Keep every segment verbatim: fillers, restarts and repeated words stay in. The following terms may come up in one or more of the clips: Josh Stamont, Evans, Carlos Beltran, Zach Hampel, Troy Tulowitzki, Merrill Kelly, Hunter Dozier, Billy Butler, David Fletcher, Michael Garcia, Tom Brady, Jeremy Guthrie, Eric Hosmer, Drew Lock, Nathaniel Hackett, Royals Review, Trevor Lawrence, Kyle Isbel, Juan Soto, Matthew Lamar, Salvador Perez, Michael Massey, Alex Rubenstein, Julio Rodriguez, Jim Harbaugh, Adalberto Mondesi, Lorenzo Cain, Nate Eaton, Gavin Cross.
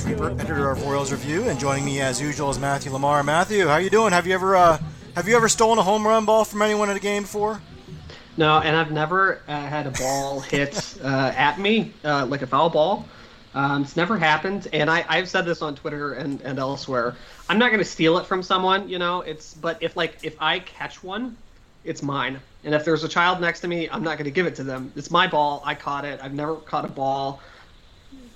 Podcast Reaper, editor of Royals Review, and joining me as usual is Matthew Lamar. Matthew, how are you doing? Have you ever uh, have you ever stolen a home run ball from anyone at a game before? No, and I've never uh, had a ball hit uh, at me, uh, like a foul ball. Um, it's never happened, and I, I've said this on Twitter and, and elsewhere. I'm not going to steal it from someone, you know. It's but if like if I catch one, it's mine. And if there's a child next to me, I'm not going to give it to them. It's my ball. I caught it. I've never caught a ball.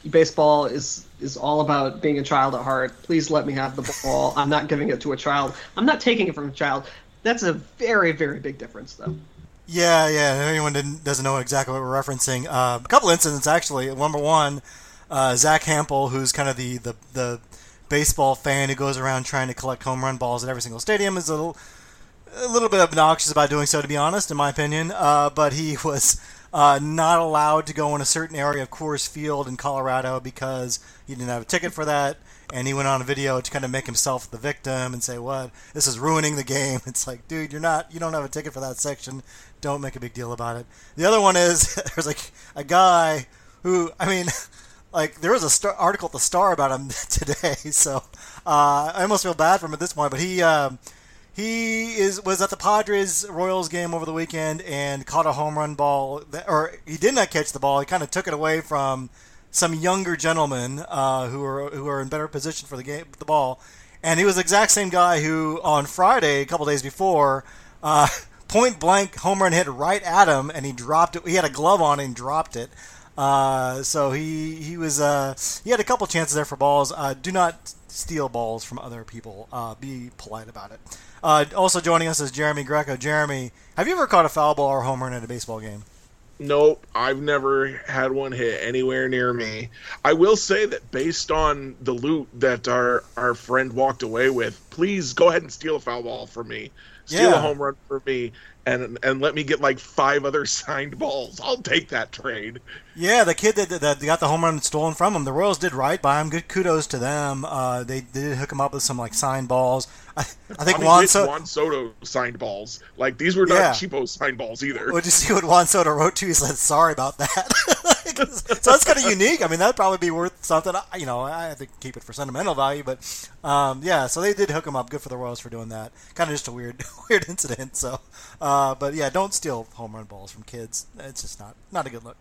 Baseball is, is all about being a child at heart. Please let me have the ball. I'm not giving it to a child. I'm not taking it from a child. That's a very, very big difference, though. Yeah, yeah. If anyone didn't, doesn't know exactly what we're referencing, uh, a couple incidents, actually. Number one, uh, Zach Hampel, who's kind of the, the, the baseball fan who goes around trying to collect home run balls at every single stadium, is a little... a little bit obnoxious about doing so, to be honest, in my opinion. Uh, but he was uh, not allowed to go in a certain area of Coors Field in Colorado because he didn't have a ticket for that. And he went on a video to kind of make himself the victim and say, what, this is ruining the game. It's like, dude, you're not, you don't have a ticket for that section. Don't make a big deal about it. The other one is there's like a guy who, I mean, like there was a star- article at the Star about him today. So uh, I almost feel bad for him at this point, but he, um, He is was at the Padres-Royals game over the weekend and caught a home run ball. That, or he did not catch the ball. He kind of took it away from some younger gentlemen uh, who are who are in better position for the game, the ball. And he was the exact same guy who, on Friday, a couple days before, uh, point-blank home run hit right at him, and he dropped it. He had a glove on and dropped it. Uh, so he he was uh, he had a couple chances there for balls. Uh, do not steal balls from other people. Uh, be polite about it. Uh, also joining us is Jeremy Greco. Jeremy, have you ever caught a foul ball or home run at a baseball game? Nope, I've never had one hit anywhere near me. I will say that based on the loot that our, our friend walked away with, please go ahead and steal a foul ball from me. Steal yeah. a home run for me, and and let me get like five other signed balls. I'll take that trade. Yeah, the kid that, that got the home run stolen from him, the Royals did right by him. Good kudos to them. Uh, they, they did hook him up with some like signed balls. I, I think I mean, Juan, so- Juan Soto signed balls. Like these were not yeah. cheapo signed balls either. Well, did you see what Juan Soto wrote to? He said, "Sorry about that." So that's kind of unique. I mean, that'd probably be worth something. You know, I have to keep it for sentimental value, but um, yeah. So they did hook him up. Good for the Royals for doing that. Kind of just a weird, weird incident. So, uh, but yeah, don't steal home run balls from kids. It's just not, not a good look.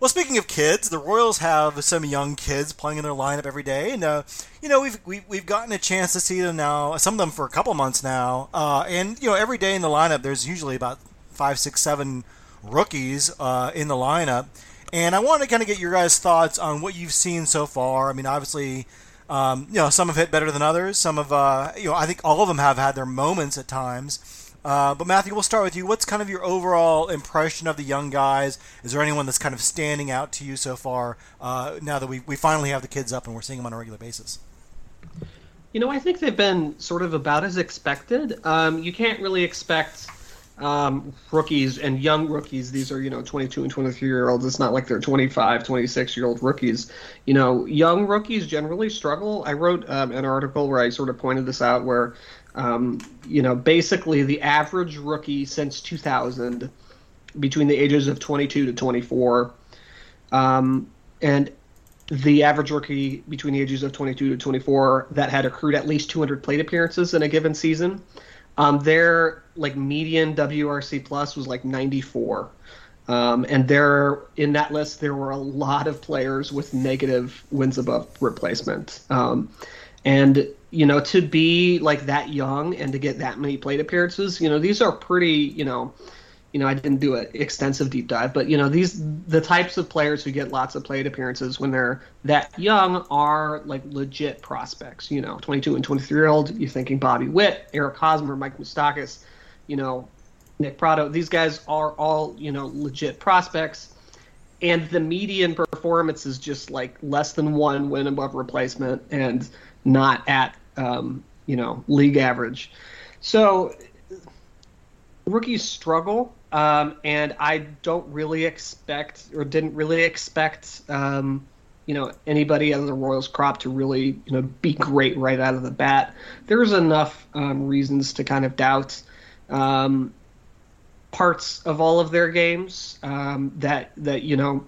Well, speaking of kids, the Royals have some young kids playing in their lineup every day, and uh, you know we've we, we've gotten a chance to see them now. Some of them for a couple months now, uh, and you know every day in the lineup, there's usually about five, six, seven rookies uh, in the lineup. And I want to kind of get your guys' thoughts on what you've seen so far. I mean, obviously, um, you know, some have hit better than others. Some have, uh, you know, I think all of them have had their moments at times. Uh, but, Matthew, we'll start with you. What's kind of your overall impression of the young guys? Is there anyone that's kind of standing out to you so far uh, now that we we finally have the kids up and we're seeing them on a regular basis? You know, I think they've been sort of about as expected. Um, you can't really expect... Um, rookies and young rookies. These are, you know, twenty-two and twenty-three year olds. It's not like they're twenty-five, twenty-six year old rookies. You know, young rookies generally struggle. I wrote um, an article where I sort of pointed this out where, um, you know, basically the average rookie since two thousand between the ages of twenty-two to twenty-four um, and the average rookie between the ages of twenty-two to twenty-four that had accrued at least two hundred plate appearances in a given season. Um, their like median W R C plus was like ninety-four, um, and there in that list there were a lot of players with negative wins above replacement, um, and you know to be like that young and to get that many plate appearances, you know these are pretty you know, you know I didn't do an extensive deep dive, but you know these the types of players who get lots of plate appearances when they're that young are like legit prospects, you know, twenty-two and twenty-three year old. You're thinking Bobby Witt, Eric Hosmer, Mike Moustakas, you know, Nick Pratto. These guys are all, you know, legit prospects. And the median performance is just like less than one win above replacement and not at, um, you know, league average. So rookies struggle. Um, and I don't really expect or didn't really expect, um, you know, anybody out of the Royals crop to really, you know, be great right out of the bat. There's enough um, reasons to kind of doubt um, parts of all of their games um, that, that, you know,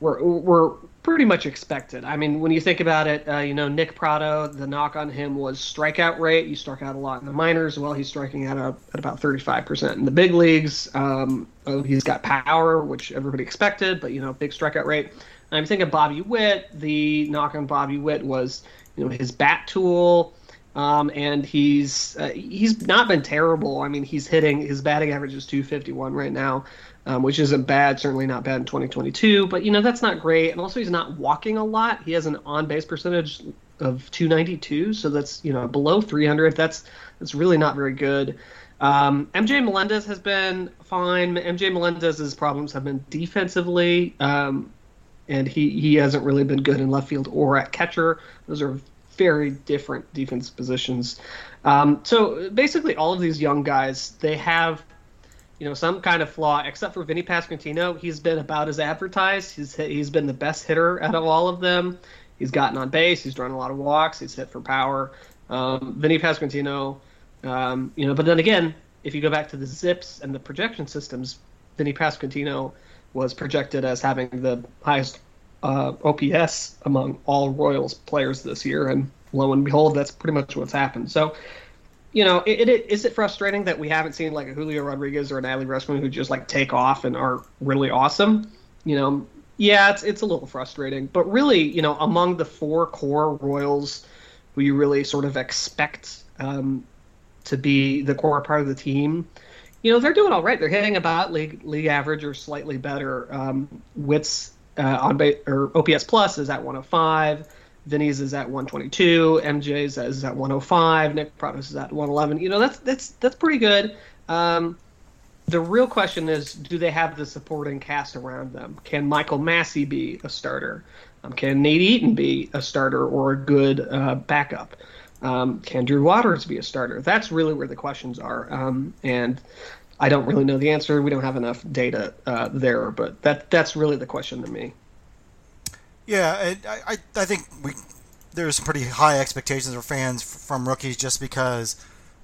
were, were pretty much expected. I mean, when you think about it, uh, you know, Nick Pratto, the knock on him was strikeout rate. You struck out a lot in the minors. Well, he's striking out at, at about thirty-five percent in the big leagues. Um, he's got power, which everybody expected, but, you know, big strikeout rate. And I'm thinking Bobby Witt. The knock on Bobby Witt was, you know, his bat tool. Um, and he's uh, he's not been terrible. I mean, he's hitting, his batting average is two fifty-one right now, um, which isn't bad, certainly not bad in twenty twenty-two. But, you know, that's not great. And also he's not walking a lot. He has an on-base percentage of two ninety-two, so that's, you know, below three hundred. That's that's really not very good. Um, M J Melendez has been fine. M J Melendez's problems have been defensively, um, and he, he hasn't really been good in left field or at catcher. Those are very different defense positions. Um, so basically all of these young guys, they have, you know, some kind of flaw, except for Vinny Pasquantino. He's been about as advertised. He's hit, he's been the best hitter out of all of them. He's gotten on base. He's drawn a lot of walks. He's hit for power. Um, Vinny Pasquantino, um, you know, but then again, if you go back to the zips and the projection systems, Vinny Pasquantino was projected as having the highest Uh, O P S among all Royals players this year, and lo and behold, that's pretty much what's happened. So, you know, it, it is it frustrating that we haven't seen like a Julio Rodriguez or an Adley Rutschman who just like take off and are really awesome. You know, yeah, it's it's a little frustrating, but really, you know, among the four core Royals who you really sort of expect um, to be the core part of the team, you know, they're doing all right. They're hitting about league league average or slightly better. Um, Witt's Uh, on base, or O P S plus is at one oh five, Vinny's is at one twenty-two, M J's is at one oh five, Nick Pratto's is at one eleven. You know, that's that's that's pretty good. Um, the real question is, do they have the supporting cast around them? Can Michael Massey be a starter? Um, can Nate Eaton be a starter or a good uh, backup? Um, can Drew Waters be a starter? That's really where the questions are, um, and I don't really know the answer. We don't have enough data uh, there, but that that's really the question to me. Yeah, I, I, I think we there's some pretty high expectations for fans from rookies just because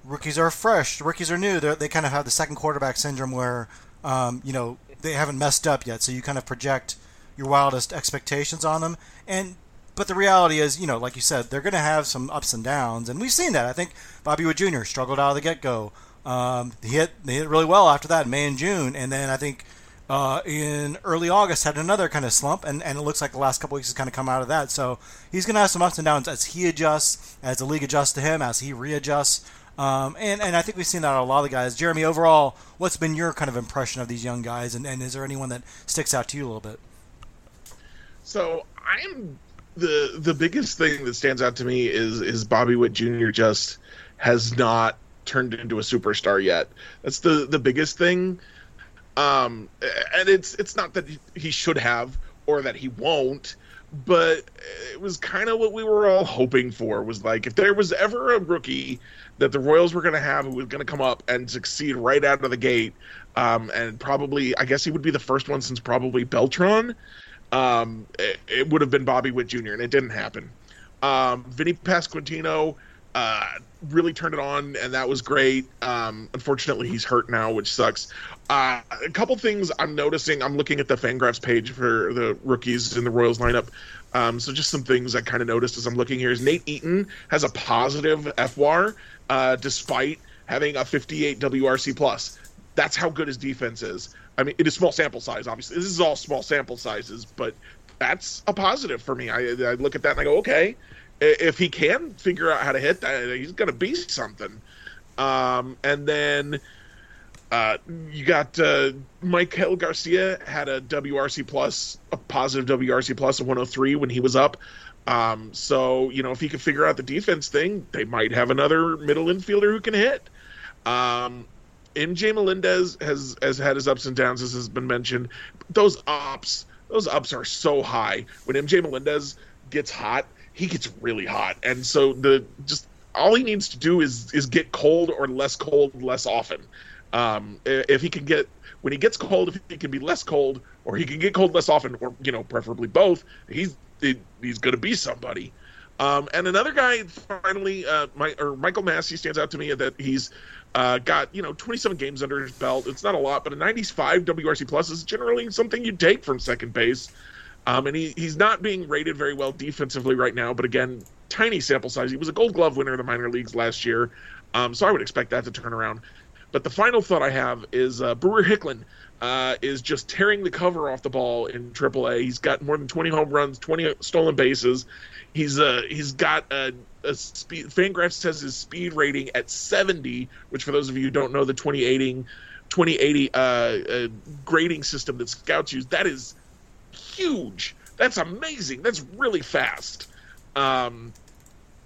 rookies are fresh, rookies are new. They're, they kind of have the second quarterback syndrome where, um, you know, they haven't messed up yet, so you kind of project your wildest expectations on them. And but the reality is, you know, like you said, they're going to have some ups and downs, and we've seen that. I think Bobby Witt Junior struggled out of the get-go. Um, he hit, they hit really well after that in May and June, and then I think uh, in early August had another kind of slump, and, and it looks like the last couple weeks has kind of come out of that. So he's going to have some ups and downs as he adjusts, as the league adjusts to him, as he readjusts, um, and, and I think we've seen that on a lot of the guys. Jeremy, overall, what's been your kind of impression of these young guys, and, and is there anyone that sticks out to you a little bit? So I'm the the biggest thing that stands out to me is is Bobby Witt Junior just has not turned into a superstar yet. That's the the biggest thing, um and it's it's not that he should have or that he won't, but it was kind of what we were all hoping for. Was like, if there was ever a rookie that the Royals were going to have who was going to come up and succeed right out of the gate, um and probably I guess he would be the first one since probably Beltran, um it, it would have been Bobby Witt Junior, and it didn't happen. um Vinny Pasquantino uh really turned it on, and that was great. Um, unfortunately, he's hurt now, which sucks. Uh, a couple things I'm noticing. I'm looking at the Fangraphs page for the rookies in the Royals lineup. Um, so just some things I kind of noticed as I'm looking here is Nate Eaton has a positive F W A R, uh, despite having a fifty-eight W R C plus. That's how good his defense is. I mean, it is small sample size, obviously. This is all small sample sizes, but that's a positive for me. I, I look at that and I go, okay, if he can figure out how to hit that, he's going to be something. Um, and then uh, you got uh, Michael Garcia had a W R C plus, a positive W R C plus of one oh three when he was up. Um, so, you know, if he can figure out the defense thing, they might have another middle infielder who can hit. Um, M J Melendez has, has had his ups and downs, as has been mentioned. Those ups, those ups are so high. When M J Melendez gets hot, he gets really hot, and so the just all he needs to do is is get cold or less cold less often. Um, if he can get when he gets cold, if he can be less cold, or he can get cold less often, or you know preferably both, he's he's going to be somebody. Um, and another guy finally, uh, my or Michael Massey stands out to me that he's uh, got you know twenty-seven games under his belt. It's not a lot, but a ninety-five W R C plus is generally something you take from second base. Um, and he, he's not being rated very well defensively right now, but again, tiny sample size. He was a Gold Glove winner in the minor leagues last year, um, so I would expect that to turn around. But the final thought I have is uh, Brewer Hicklin uh, is just tearing the cover off the ball in triple A. He's got more than twenty home runs, twenty stolen bases. He's uh, he's got a, a speed. Fangraphs says his speed rating at seventy, which for those of you who don't know the twenty eighty uh, uh, grading system that scouts use, that is huge. That's amazing. That's really fast. Um,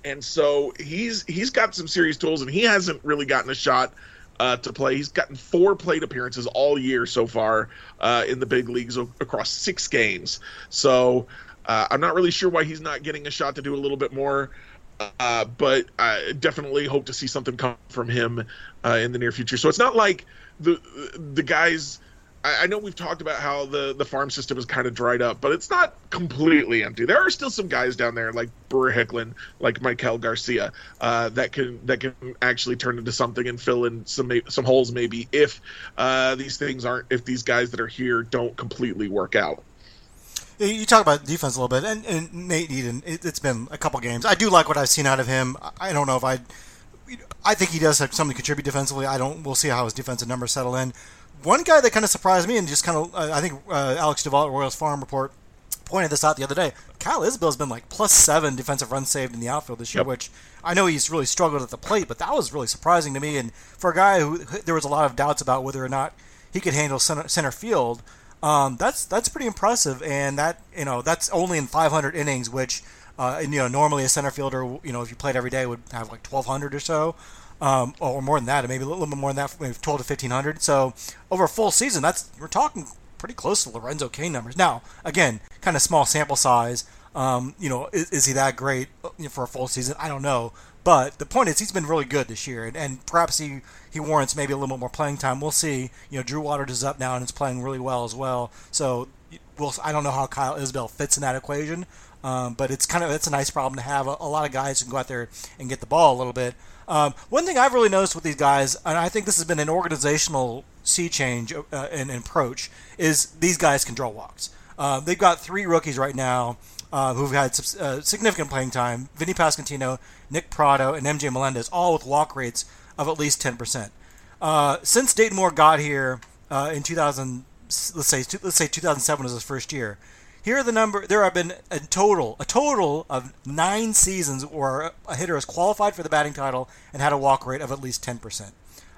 and so he's he's got some serious tools, and he hasn't really gotten a shot uh, to play. He's gotten four plate appearances all year so far uh, in the big leagues across six games. So uh, I'm not really sure why he's not getting a shot to do a little bit more, uh, but I definitely hope to see something come from him uh, in the near future. So it's not like the the guys. I know we've talked about how the, the farm system is kind of dried up, but it's not completely empty. There are still some guys down there like Brewer Hicklin, like Michael Garcia, uh, that can that can actually turn into something and fill in some some holes maybe if uh, these things aren't if these guys that are here don't completely work out. You talk about defense a little bit, and, and Nate Eaton. It, it's been a couple games. I do like what I've seen out of him. I don't know if I, I think he does have something to contribute defensively. I don't. We'll see how his defensive numbers settle in. One guy that kind of surprised me and just kind of, uh, I think uh, Alex Duvall at Royals Farm Report pointed this out the other day. Kyle Isbel has been like plus seven defensive runs saved in the outfield this year, yep. Which I know he's really struggled at the plate, but that was really surprising to me. And for a guy who there was a lot of doubts about whether or not he could handle center, center field, um, that's that's pretty impressive. And that you know that's only in five hundred innings, which uh, and, you know normally a center fielder you know if you played every day would have like twelve hundred or so. Um, or more than that, maybe a little bit more than that, maybe twelve to fifteen hundred. So over a full season, that's we're talking pretty close to Lorenzo Cain numbers. Now, again, kind of small sample size. Um, you know, is, is he that great for a full season? I don't know. But the point is, he's been really good this year, and, and perhaps he, he warrants maybe a little bit more playing time. We'll see. You know, Drew Waters is up now and is playing really well as well. So we'll, I don't know how Kyle Isbel fits in that equation, um, but it's kind of it's a nice problem to have. A, a lot of guys can go out there and get the ball a little bit. Um, one thing I've really noticed with these guys, and I think this has been an organizational sea change uh, and, and approach, is these guys can draw walks. Uh, they've got three rookies right now uh, who've had uh, significant playing time, Vinny Pasquantino, Nick Pratto, and M J Melendez, all with walk rates of at least ten percent. Uh, since Dayton Moore got here uh, in two thousand, let's say let's say two thousand seven was his first year, here are the number. There have been a total, a total of nine seasons where a hitter has qualified for the batting title and had a walk rate of at least ten percent.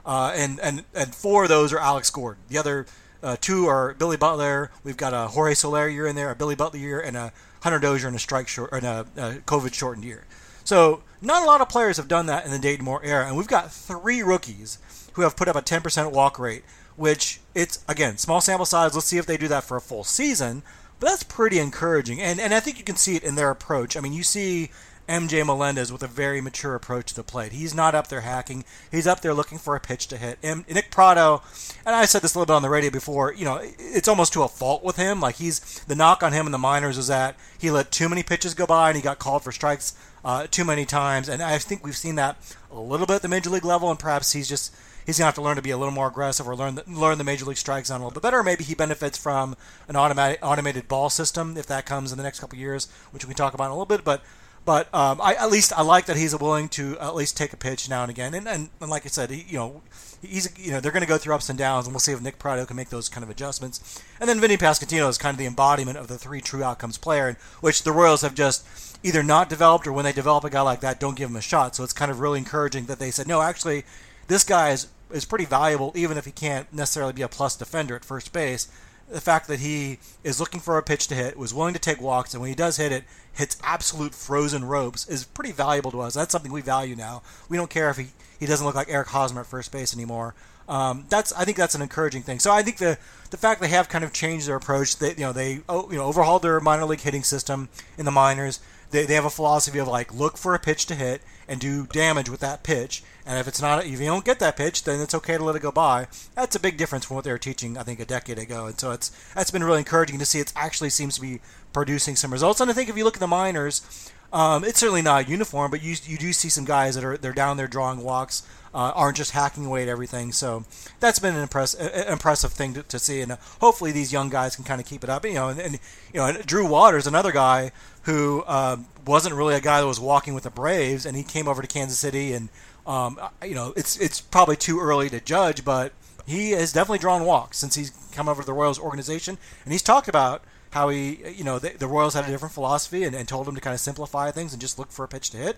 Uh, and and and four of those are Alex Gordon. The other uh, two are Billy Butler. We've got a Jorge Soler year in there, a Billy Butler year, and a Hunter Dozier in a strike short, and a, a COVID shortened year. So not a lot of players have done that in the Dayton Moore era, and we've got three rookies who have put up a ten percent walk rate, which it's again small sample size. Let's see if they do that for a full season. But that's pretty encouraging, and and I think you can see it in their approach. I mean, you see M J Melendez with a very mature approach to the plate. He's not up there hacking. He's up there looking for a pitch to hit. And Nick Pratto, and I said this a little bit on the radio before, you know, it's almost to a fault with him. Like, he's the knock on him in the minors is that he let too many pitches go by and he got called for strikes uh, too many times. And I think we've seen that a little bit at the major league level, and perhaps he's just... he's going to have to learn to be a little more aggressive or learn the, learn the major league strike zone a little bit better. Or maybe he benefits from an automatic, automated ball system if that comes in the next couple of years, which we can talk about in a little bit. But but um, I, at least I like that he's willing to at least take a pitch now and again. And and, and like I said, he, you know he's you know they're going to go through ups and downs, and we'll see if Nick Pratto can make those kind of adjustments. And then Vinny Pasquantino is kind of the embodiment of the three true outcomes player, in which the Royals have just either not developed or when they develop a guy like that, don't give him a shot. So it's kind of really encouraging that they said, no, actually – this guy is, is pretty valuable, even if he can't necessarily be a plus defender at first base. The fact that he is looking for a pitch to hit, was willing to take walks, and when he does hit it, hits absolute frozen ropes, is pretty valuable to us. That's something we value now. We don't care if he, he doesn't look like Eric Hosmer at first base anymore. Um, that's I think that's an encouraging thing. So I think the the fact they have kind of changed their approach, that you know they you know overhauled their minor league hitting system in the minors. They they have a philosophy of like look for a pitch to hit and do damage with that pitch. And if it's not, if you don't get that pitch, then it's okay to let it go by. That's a big difference from what they were teaching, I think, a decade ago. And so it's that's been really encouraging to see. It actually seems to be producing some results. And I think if you look at the minors, um, it's certainly not uniform, but you you do see some guys that are they're down there drawing walks. uh, aren't just hacking away at everything. So that's been an impress- impressive thing to, to see, and uh, hopefully these young guys can kind of keep it up. You know, and, and you know, and Drew Waters, another guy who uh, wasn't really a guy that was walking with the Braves, and he came over to Kansas City, and um, you know, it's it's probably too early to judge, but he has definitely drawn walks since he's come over to the Royals organization, and he's talked about how he, you know, the, the Royals had a different philosophy and, and told him to kind of simplify things and just look for a pitch to hit,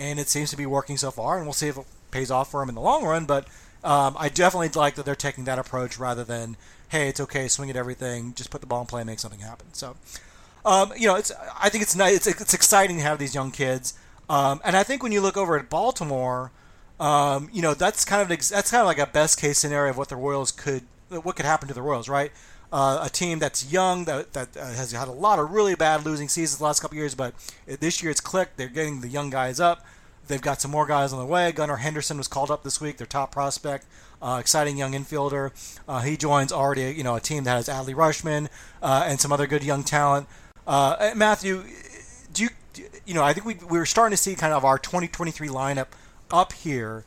and it seems to be working so far, and we'll see if it pays off for him in the long run, but um, I definitely like that they're taking that approach rather than, hey, it's okay, swing at everything, just put the ball in play and make something happen. So, um, you know, it's I think it's nice, it's, it's exciting to have these young kids, um, and I think when you look over at Baltimore, um, you know, that's kind of an ex- that's kind of like a best case scenario of what the Royals could, what could happen to the Royals, right? Uh, a team that's young, that that has had a lot of really bad losing seasons the last couple of years, but this year it's clicked. They're getting the young guys up. They've got some more guys on the way. Gunnar Henderson was called up this week, their top prospect, uh, exciting young infielder. Uh, he joins already, you know, a team that has Adley Rutschman uh, and some other good young talent. Uh, Matthew, do you, you know, I think we we're starting to see kind of our twenty twenty-three lineup up here.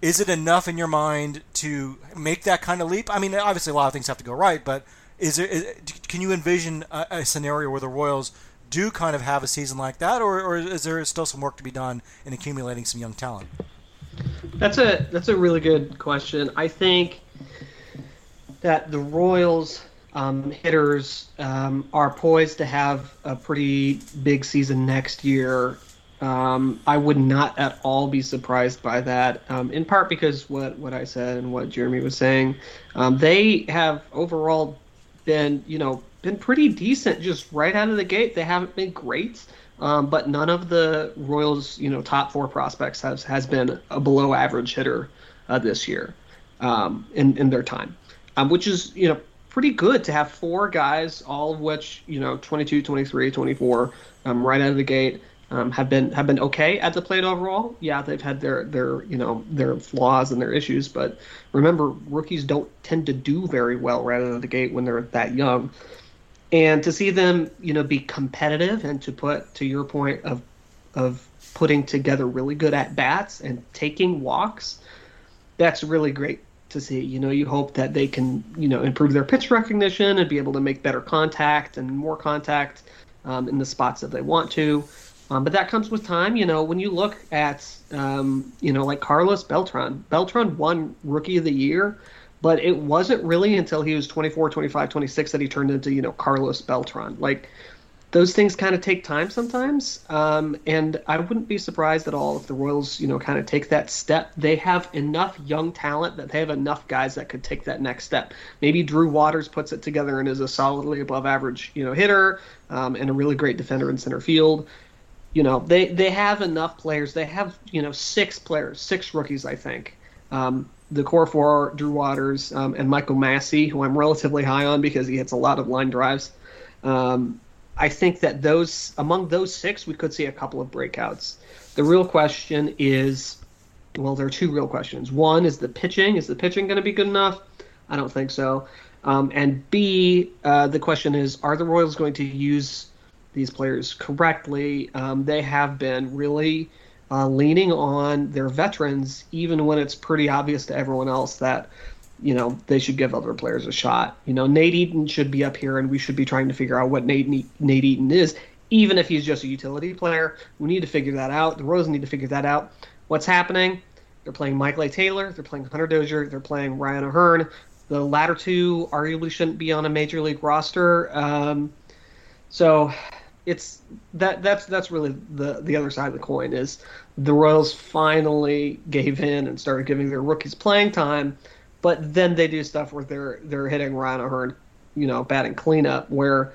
Is it enough in your mind to make that kind of leap? I mean, obviously a lot of things have to go right, but Is there? Is, can you envision a, a scenario where the Royals do kind of have a season like that, or, or is there still some work to be done in accumulating some young talent? That's a that's a really good question. I think that the Royals um, hitters um, are poised to have a pretty big season next year. Um, I would not at all be surprised by that, um, in part because what, what I said and what Jeremy was saying, um, they have overall been, you know, been pretty decent just right out of the gate. They haven't been great, um, but none of the Royals, you know, top four prospects has, has been a below average hitter uh, this year um, in, in their time, um, which is, you know, pretty good to have four guys, all of which, you know, twenty-two, twenty-three, twenty-four, um, right out of the gate um, have been have been okay at the plate overall. Yeah, they've had their, their, you know, their flaws and their issues, but remember, rookies don't tend to do very well right out of the gate when they're that young. And to see them, you know, be competitive and to put, to your point of of putting together really good at-bats and taking walks, that's really great to see. You know, you hope that they can, you know, improve their pitch recognition and be able to make better contact and more contact um, in the spots that they want to. Um, but that comes with time. You know, when you look at, um, you know, like Carlos Beltran. Beltran won Rookie of the Year, but it wasn't really until he was twenty-four, twenty-five, twenty-six that he turned into, you know, Carlos Beltran. Like, those things kind of take time sometimes. Um, and I wouldn't be surprised at all if the Royals, you know, kind of take that step. They have enough young talent that they have enough guys that could take that next step. Maybe Drew Waters puts it together and is a solidly above average, you know, hitter um, and a really great defender in center field. You know, they, they have enough players. They have, you know, six players, six rookies, I think. Um, the core four are Drew Waters um, and Michael Massey, who I'm relatively high on because he hits a lot of line drives. Um, I think that those among those six, we could see a couple of breakouts. The real question is, well, there are two real questions. One is the pitching. Is the pitching going to be good enough? I don't think so. Um, and B, uh, the question is, are the Royals going to use these players correctly? Um, they have been really uh, leaning on their veterans, even when it's pretty obvious to everyone else that, you know, they should give other players a shot. You know, Nate Eaton should be up here, and we should be trying to figure out what Nate Nate Eaton is, even if he's just a utility player. We need to figure that out. The Royals need to figure that out. What's happening? They're playing Michael A. Taylor. They're playing Hunter Dozier. They're playing Ryan O'Hearn. The latter two arguably shouldn't be on a major league roster. Um, so. It's that that's that's really the the other side of the coin is the Royals finally gave in and started giving their rookies playing time, but then they do stuff where they're they're hitting Ryan O'Hearn, you know, batting cleanup, where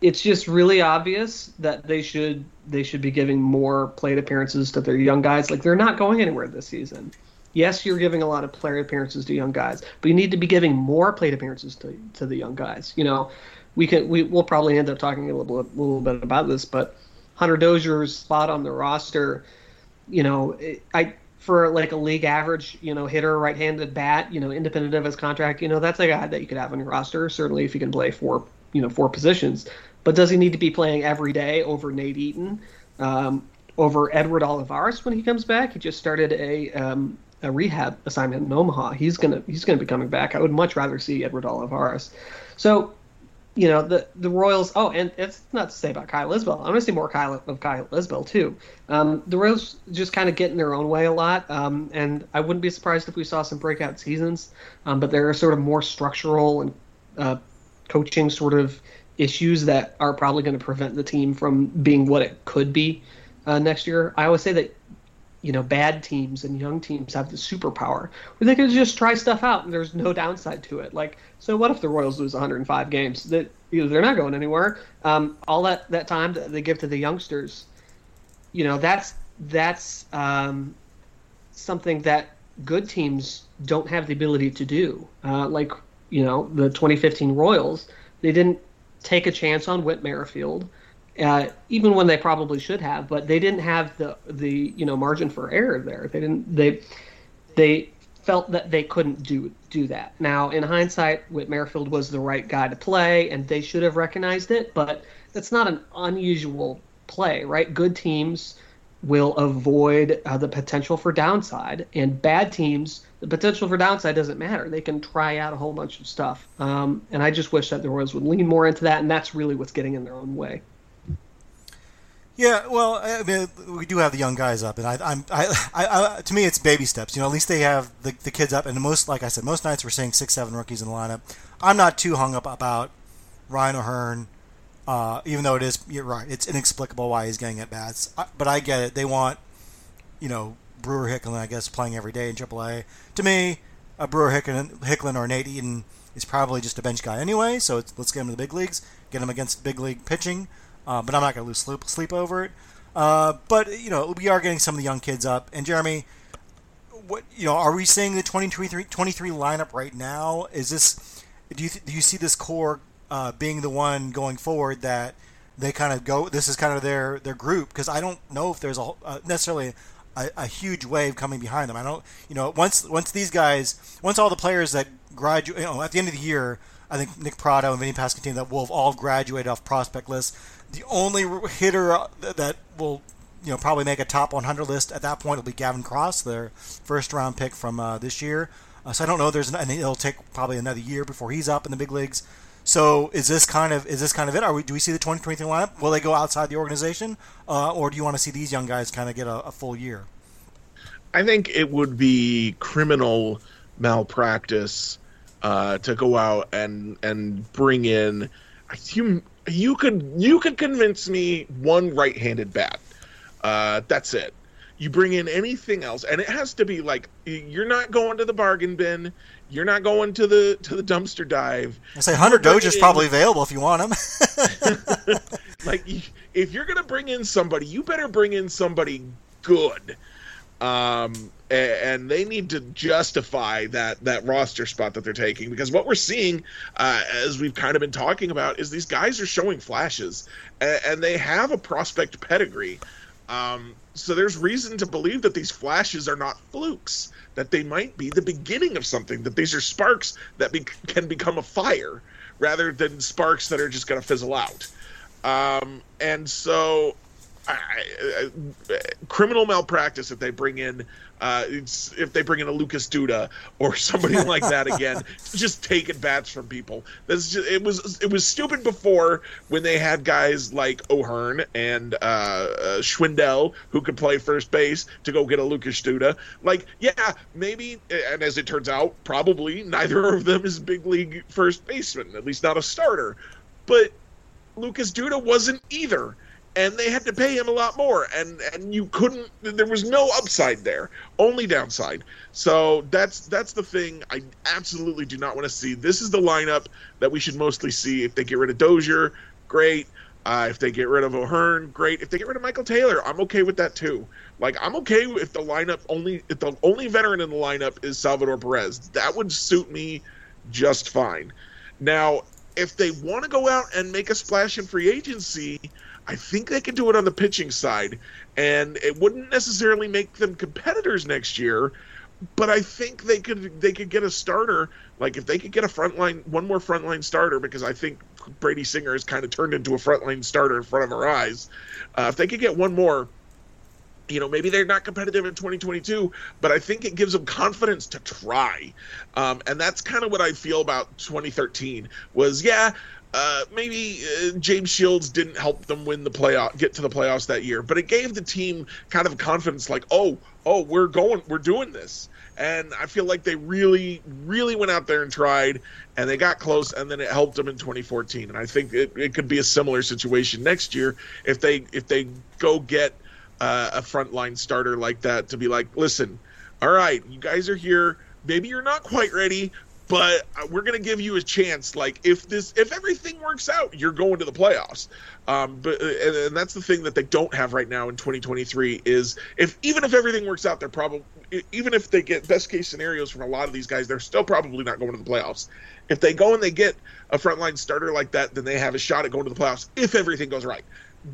it's just really obvious that they should they should be giving more plate appearances to their young guys. Like, they're not going anywhere this season. Yes, you're giving a lot of player appearances to young guys, but you need to be giving more plate appearances to to the young guys, you know. We can we will probably end up talking a little, a little bit about this, but Hunter Dozier's spot on the roster, you know, it, I for like a league average, you know, hitter, right-handed bat, you know, independent of his contract, you know, that's a guy that you could have on your roster, certainly if you can play four, you know, four positions. But does he need to be playing every day over Nate Eaton, um, over Edward Olivares when he comes back? He just started a um, a rehab assignment in Omaha. He's gonna he's gonna be coming back. I would much rather see Edward Olivares. So, you know, the the Royals. Oh, and it's not to say about Kyle Isbel. I'm gonna see more Kyle of Kyle Isbel too. Um, the Royals just kind of get in their own way a lot, um, and I wouldn't be surprised if we saw some breakout seasons. Um, but there are sort of more structural and uh, coaching sort of issues that are probably going to prevent the team from being what it could be uh, next year. I always say that, you know, bad teams and young teams have the superpower where they can just try stuff out and there's no downside to it. Like, so what if the Royals lose one hundred five games? That, you know, they're not going anywhere. Um, all that, that time that they give to the youngsters, you know, that's that's um, something that good teams don't have the ability to do. Uh, like, you know, the twenty fifteen Royals, they didn't take a chance on Whit Merrifield. Uh, even when they probably should have, but they didn't have the the you know margin for error there. They didn't they they felt that they couldn't do do that. Now, in hindsight, Whit Merrifield was the right guy to play, and they should have recognized it. But that's not an unusual play, right? Good teams will avoid uh, the potential for downside, and bad teams, the potential for downside doesn't matter. They can try out a whole bunch of stuff, um, and I just wish that the Royals would lean more into that, and that's really what's getting in their own way. Yeah, well, I mean, we do have the young guys up, and I, I'm, I, I, I, to me, it's baby steps. You know, at least they have the, the kids up, and most, like I said, most nights we're seeing six, seven rookies in the lineup. I'm not too hung up about Ryan O'Hearn, uh, even though it is, you're right, it's inexplicable why he's getting at bats, I, but I get it. They want, you know, Brewer Hicklin, I guess, playing every day in triple A. To me, a Brewer Hicklin, Hicklin or Nate Eaton is probably just a bench guy anyway. So it's, let's get him to the big leagues, get him against big league pitching. Uh, but I'm not going to lose sleep, sleep over it. Uh, but, you know, we are getting some of the young kids up. And, Jeremy, what you know, are we seeing the twenty-three lineup right now? Is this – do you th- do you see this core uh, being the one going forward that they kind of go – this is kind of their, their group? Because I don't know if there's a, uh, necessarily a, a huge wave coming behind them. I don't – you know, once once these guys – once all the players that graduate – you know, at the end of the year, I think Nick Pratto and Vinny Pasquantino that will have all graduated off prospect lists. The only hitter that will, you know, probably make a top one hundred list at that point will be Gavin Cross, their first-round pick from uh, this year. Uh, so I don't know. There's an, and it'll take probably another year before he's up in the big leagues. So is this kind of is this kind of it? Are we do we see the twenty twenty-three lineup? Will they go outside the organization, uh, or do you want to see these young guys kind of get a, a full year? I think it would be criminal malpractice uh, to go out and and bring in a human. You could you could convince me one right-handed bat. Uh, that's it. You bring in anything else, and it has to be like you're not going to the bargain bin. You're not going to the to the dumpster dive. I say Hunter Dozier is probably available if you want him. Like if you're gonna bring in somebody, you better bring in somebody good. Um, and they need to justify that, that roster spot that they're taking, because what we're seeing, uh, as we've kind of been talking about, is these guys are showing flashes, and, and they have a prospect pedigree. Um, so there's reason to believe that these flashes are not flukes, that they might be the beginning of something, that these are sparks that be, can become a fire rather than sparks that are just going to fizzle out. Um, and so... I, I, I, criminal malpractice if they bring in uh, it's, if they bring in a Lucas Duda or somebody like that again, just taking bats from people. That's just, it was it was stupid before when they had guys like O'Hearn and uh, uh, Schwindel who could play first base to go get a Lucas Duda. Like, yeah, maybe, and as it turns out, probably neither of them is big league first baseman, at least not a starter. But Lucas Duda wasn't either. And they had to pay him a lot more, and, and you couldn't. There was no upside there, only downside. So that's that's the thing I absolutely do not want to see. This is the lineup that we should mostly see. If they get rid of Dozier, great. Uh, if they get rid of O'Hearn, great. If they get rid of Michael Taylor, I'm okay with that too. Like I'm okay if the lineup only if the only veteran in the lineup is Salvador Perez. That would suit me just fine. Now, if they want to go out and make a splash in free agency, I think they can do it on the pitching side, and it wouldn't necessarily make them competitors next year, but I think they could they could get a starter. Like if they could get a frontline, one more frontline starter, because I think Brady Singer has kind of turned into a frontline starter in front of our eyes. Uh, if they could get one more, you know, maybe they're not competitive in twenty twenty-two, but I think it gives them confidence to try. Um, and that's kind of what I feel about twenty thirteen was, yeah, uh, maybe uh, James Shields didn't help them win the playoff, get to the playoffs that year, but it gave the team kind of confidence like, oh, oh, we're going, we're doing this. And I feel like they really, really went out there and tried, and they got close, and then it helped them in twenty fourteen. And I think it, it could be a similar situation next year if they if they go get uh, a frontline starter like that to be like, listen, all right, you guys are here. Maybe you're not quite ready, but we're going to give you a chance. Like if this, if everything works out, you're going to the playoffs. Um, but and, and that's the thing that they don't have right now in twenty twenty-three is if even if everything works out, they're probably even if they get best case scenarios from a lot of these guys, they're still probably not going to the playoffs. If they go and they get a frontline starter like that, then they have a shot at going to the playoffs if everything goes right.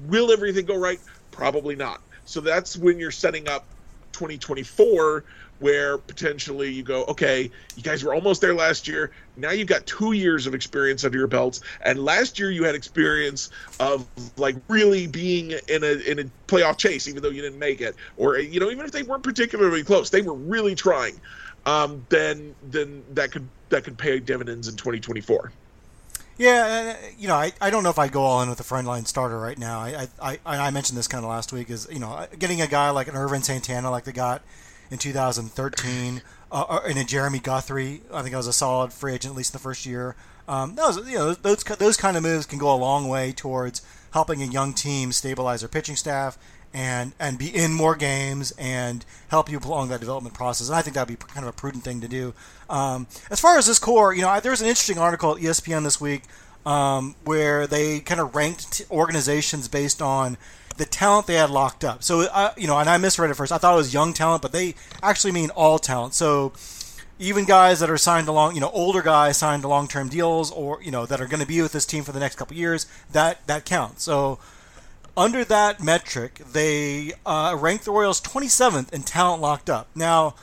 Will everything go right? Probably not. So that's when you're setting up twenty twenty-four where potentially you go, okay, you guys were almost there last year. Now you've got two years of experience under your belts. And last year you had experience of like really being in a in a playoff chase, even though you didn't make it. Or, you know, even if they weren't particularly close, they were really trying. Um, then then that could that could pay dividends in twenty twenty-four. Yeah, you know, I, I don't know if I go all in with a frontline starter right now. I, I I mentioned this kind of last week is, you know, getting a guy like an Irvin Santana like they got in two thousand thirteen uh, and a Jeremy Guthrie. I think I was a solid free agent at least in the first year. Um, those you know those those kind of moves can go a long way towards helping a young team stabilize their pitching staff and and be in more games and help you along that development process. And I think that would be kind of a prudent thing to do. Um, as far as this core, you know, I, there was an interesting article at E S P N this week um, where they kind of ranked organizations based on the talent they had locked up. So, uh, you know, and I misread it first. I thought it was young talent, but they actually mean all talent. So even guys that are signed to long, you know, older guys signed to long-term deals or, you know, that are going to be with this team for the next couple of years, that, that counts. So, under that metric, they uh, ranked the Royals twenty-seventh in talent locked up. Now,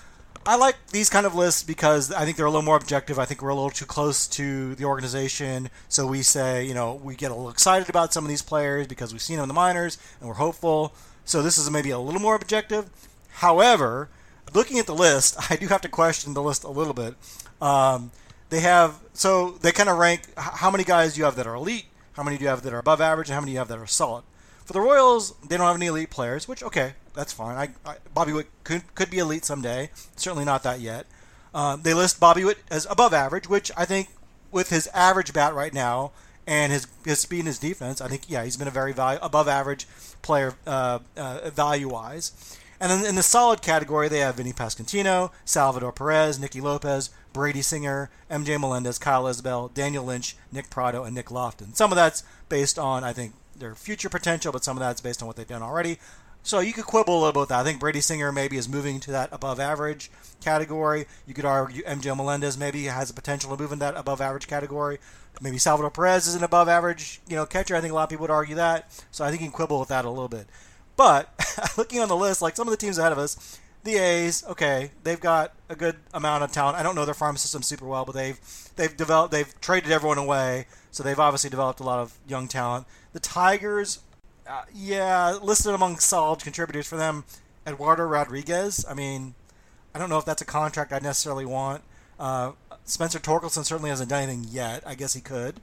I like these kind of lists because I think they're a little more objective. I think we're a little too close to the organization. So we say, you know, we get a little excited about some of these players because we've seen them in the minors and we're hopeful. So this is maybe a little more objective. However, looking at the list, I do have to question the list a little bit. Um, they have, so they kind of rank how many guys you have that are elite, how many do you have that are above average, and how many you have that are solid. For the Royals, they don't have any elite players, which, okay, that's fine. I, I, Bobby Witt could could be elite someday. Certainly not that yet. Um, they list Bobby Witt as above average, which I think with his average bat right now and his, his speed and his defense, I think, yeah, he's been a very value, above average player uh, uh, value-wise. And then in the solid category, they have Vinny Pasquantino, Salvador Perez, Nicky Lopez, Brady Singer, M J Melendez, Kyle Isbel, Daniel Lynch, Nick Pratto, and Nick Lofton. Some of that's based on, I think, their future potential, but some of that's based on what they've done already. So you could quibble a little about that. I think Brady Singer maybe is moving to that above average category. You could argue M J Melendez maybe has the potential to move in that above average category. Maybe Salvador Perez is an above average, you know, catcher. I think a lot of people would argue that. So I think you can quibble with that a little bit. But looking on the list, like some of the teams ahead of us, the A's, okay, they've got a good amount of talent. I don't know their farm system super well, but they've they've developed, they've traded everyone away, so they've obviously developed a lot of young talent. The Tigers, uh, yeah, listed among solid contributors for them, Eduardo Rodriguez. I mean, I don't know if that's a contract I necessarily want. Uh, Spencer Torkelson certainly hasn't done anything yet. I guess he could.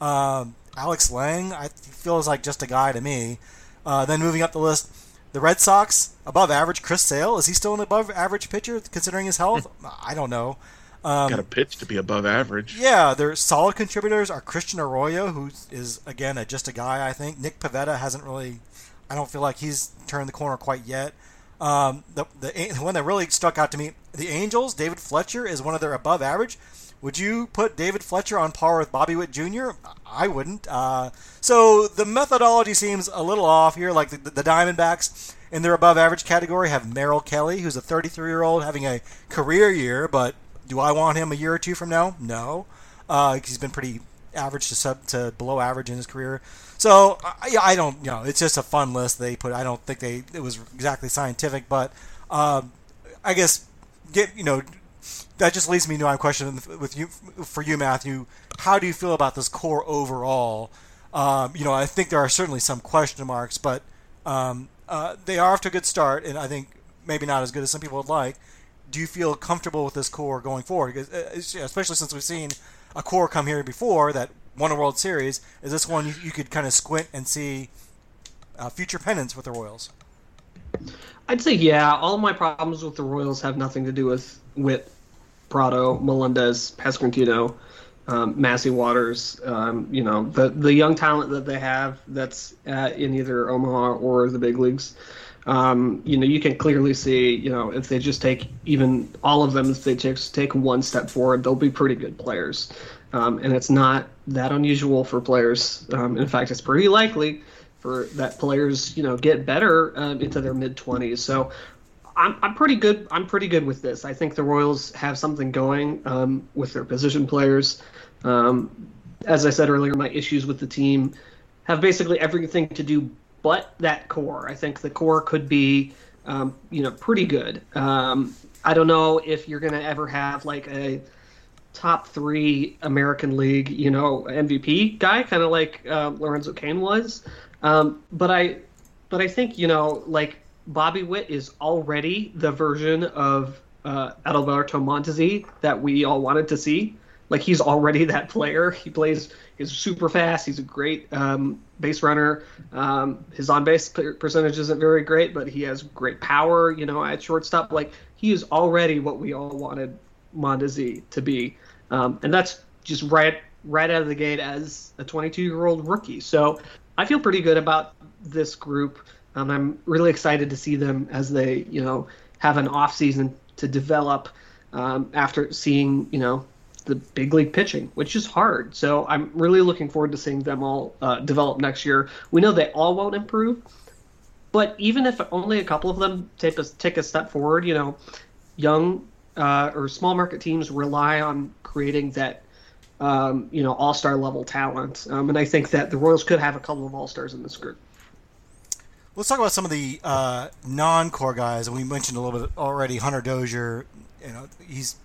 Um, Alex Lang, I feels like just a guy to me. Uh, then moving up the list. The Red Sox, above average. Chris Sale, is he still an above average pitcher considering his health? I don't know. Um, Got a pitch to be above average. Yeah, their solid contributors are Christian Arroyo, who is, again, a, just a guy, I think. Nick Pivetta hasn't really, I don't feel like he's turned the corner quite yet. Um, the, the, the one that really stuck out to me, the Angels, David Fletcher is one of their above average. Would you put David Fletcher on par with Bobby Witt Junior? I wouldn't. Uh, so the methodology seems a little off here. Like the, the Diamondbacks in their above-average category have Merrill Kelly, who's a thirty-three-year-old having a career year, but do I want him a year or two from now? No. Uh, he's been pretty average to sub to below average in his career. So I, I don't you know. It's just a fun list they put. I don't think they it was exactly scientific, but uh, I guess get you know. That just leads me to my question with you, for you, Matthew. How do you feel about this core overall? Um, you know, I think there are certainly some question marks, but um, Uh, they are off to a good start, and I think maybe not as good as some people would like. Do you feel comfortable with this core going forward? Because, especially since we've seen a core come here before that won a World Series, is this one you, you could kind of squint and see uh, future pennants with the Royals? I'd say, yeah. All of my problems with the Royals have nothing to do with Whit, Pratto, Melendez, Pasquantino, um, Massey, Waters. Um, you know, the, the young talent that they have that's uh, in either Omaha or the big leagues. Um, you know, you can clearly see, you know, if they just take even all of them, if they just take one step forward, they'll be pretty good players. Um, and it's not that unusual for players. Um, in fact, it's pretty likely for that players, you know, get better um, into their mid twenties. So I'm, I'm pretty good. I'm pretty good with this. I think the Royals have something going um, with their position players. Um, as I said earlier, my issues with the team have basically everything to do but that core. I think the core could be, um, you know, pretty good. Um, I don't know if you're going to ever have like a top three American League, you know, M V P guy, kind of like uh, Lorenzo Cain was. Um, but I, but I think, you know, like Bobby Witt is already the version of uh, Adalberto Mondesi that we all wanted to see. Like, he's already that player. He plays, he's super fast. He's a great um, base runner. Um, his on-base percentage isn't very great, but he has great power, you know, at shortstop. Like, he is already what we all wanted Mondesi to be. Um, and that's just right right out of the gate as a twenty-two-year-old rookie. So I feel pretty good about this group. Um, I'm really excited to see them as they, you know, have an offseason to develop um, after seeing, you know, the big league pitching, which is hard. So I'm really looking forward to seeing them all uh, develop next year. We know they all won't improve, but even if only a couple of them take a, take a step forward, you know, young uh, or small market teams rely on creating that, um, you know, all-star level talent. Um, and I think that the Royals could have a couple of all-stars in this group. Let's talk about some of the uh, non-core guys. And we mentioned a little bit already, Hunter Dozier, you know, he's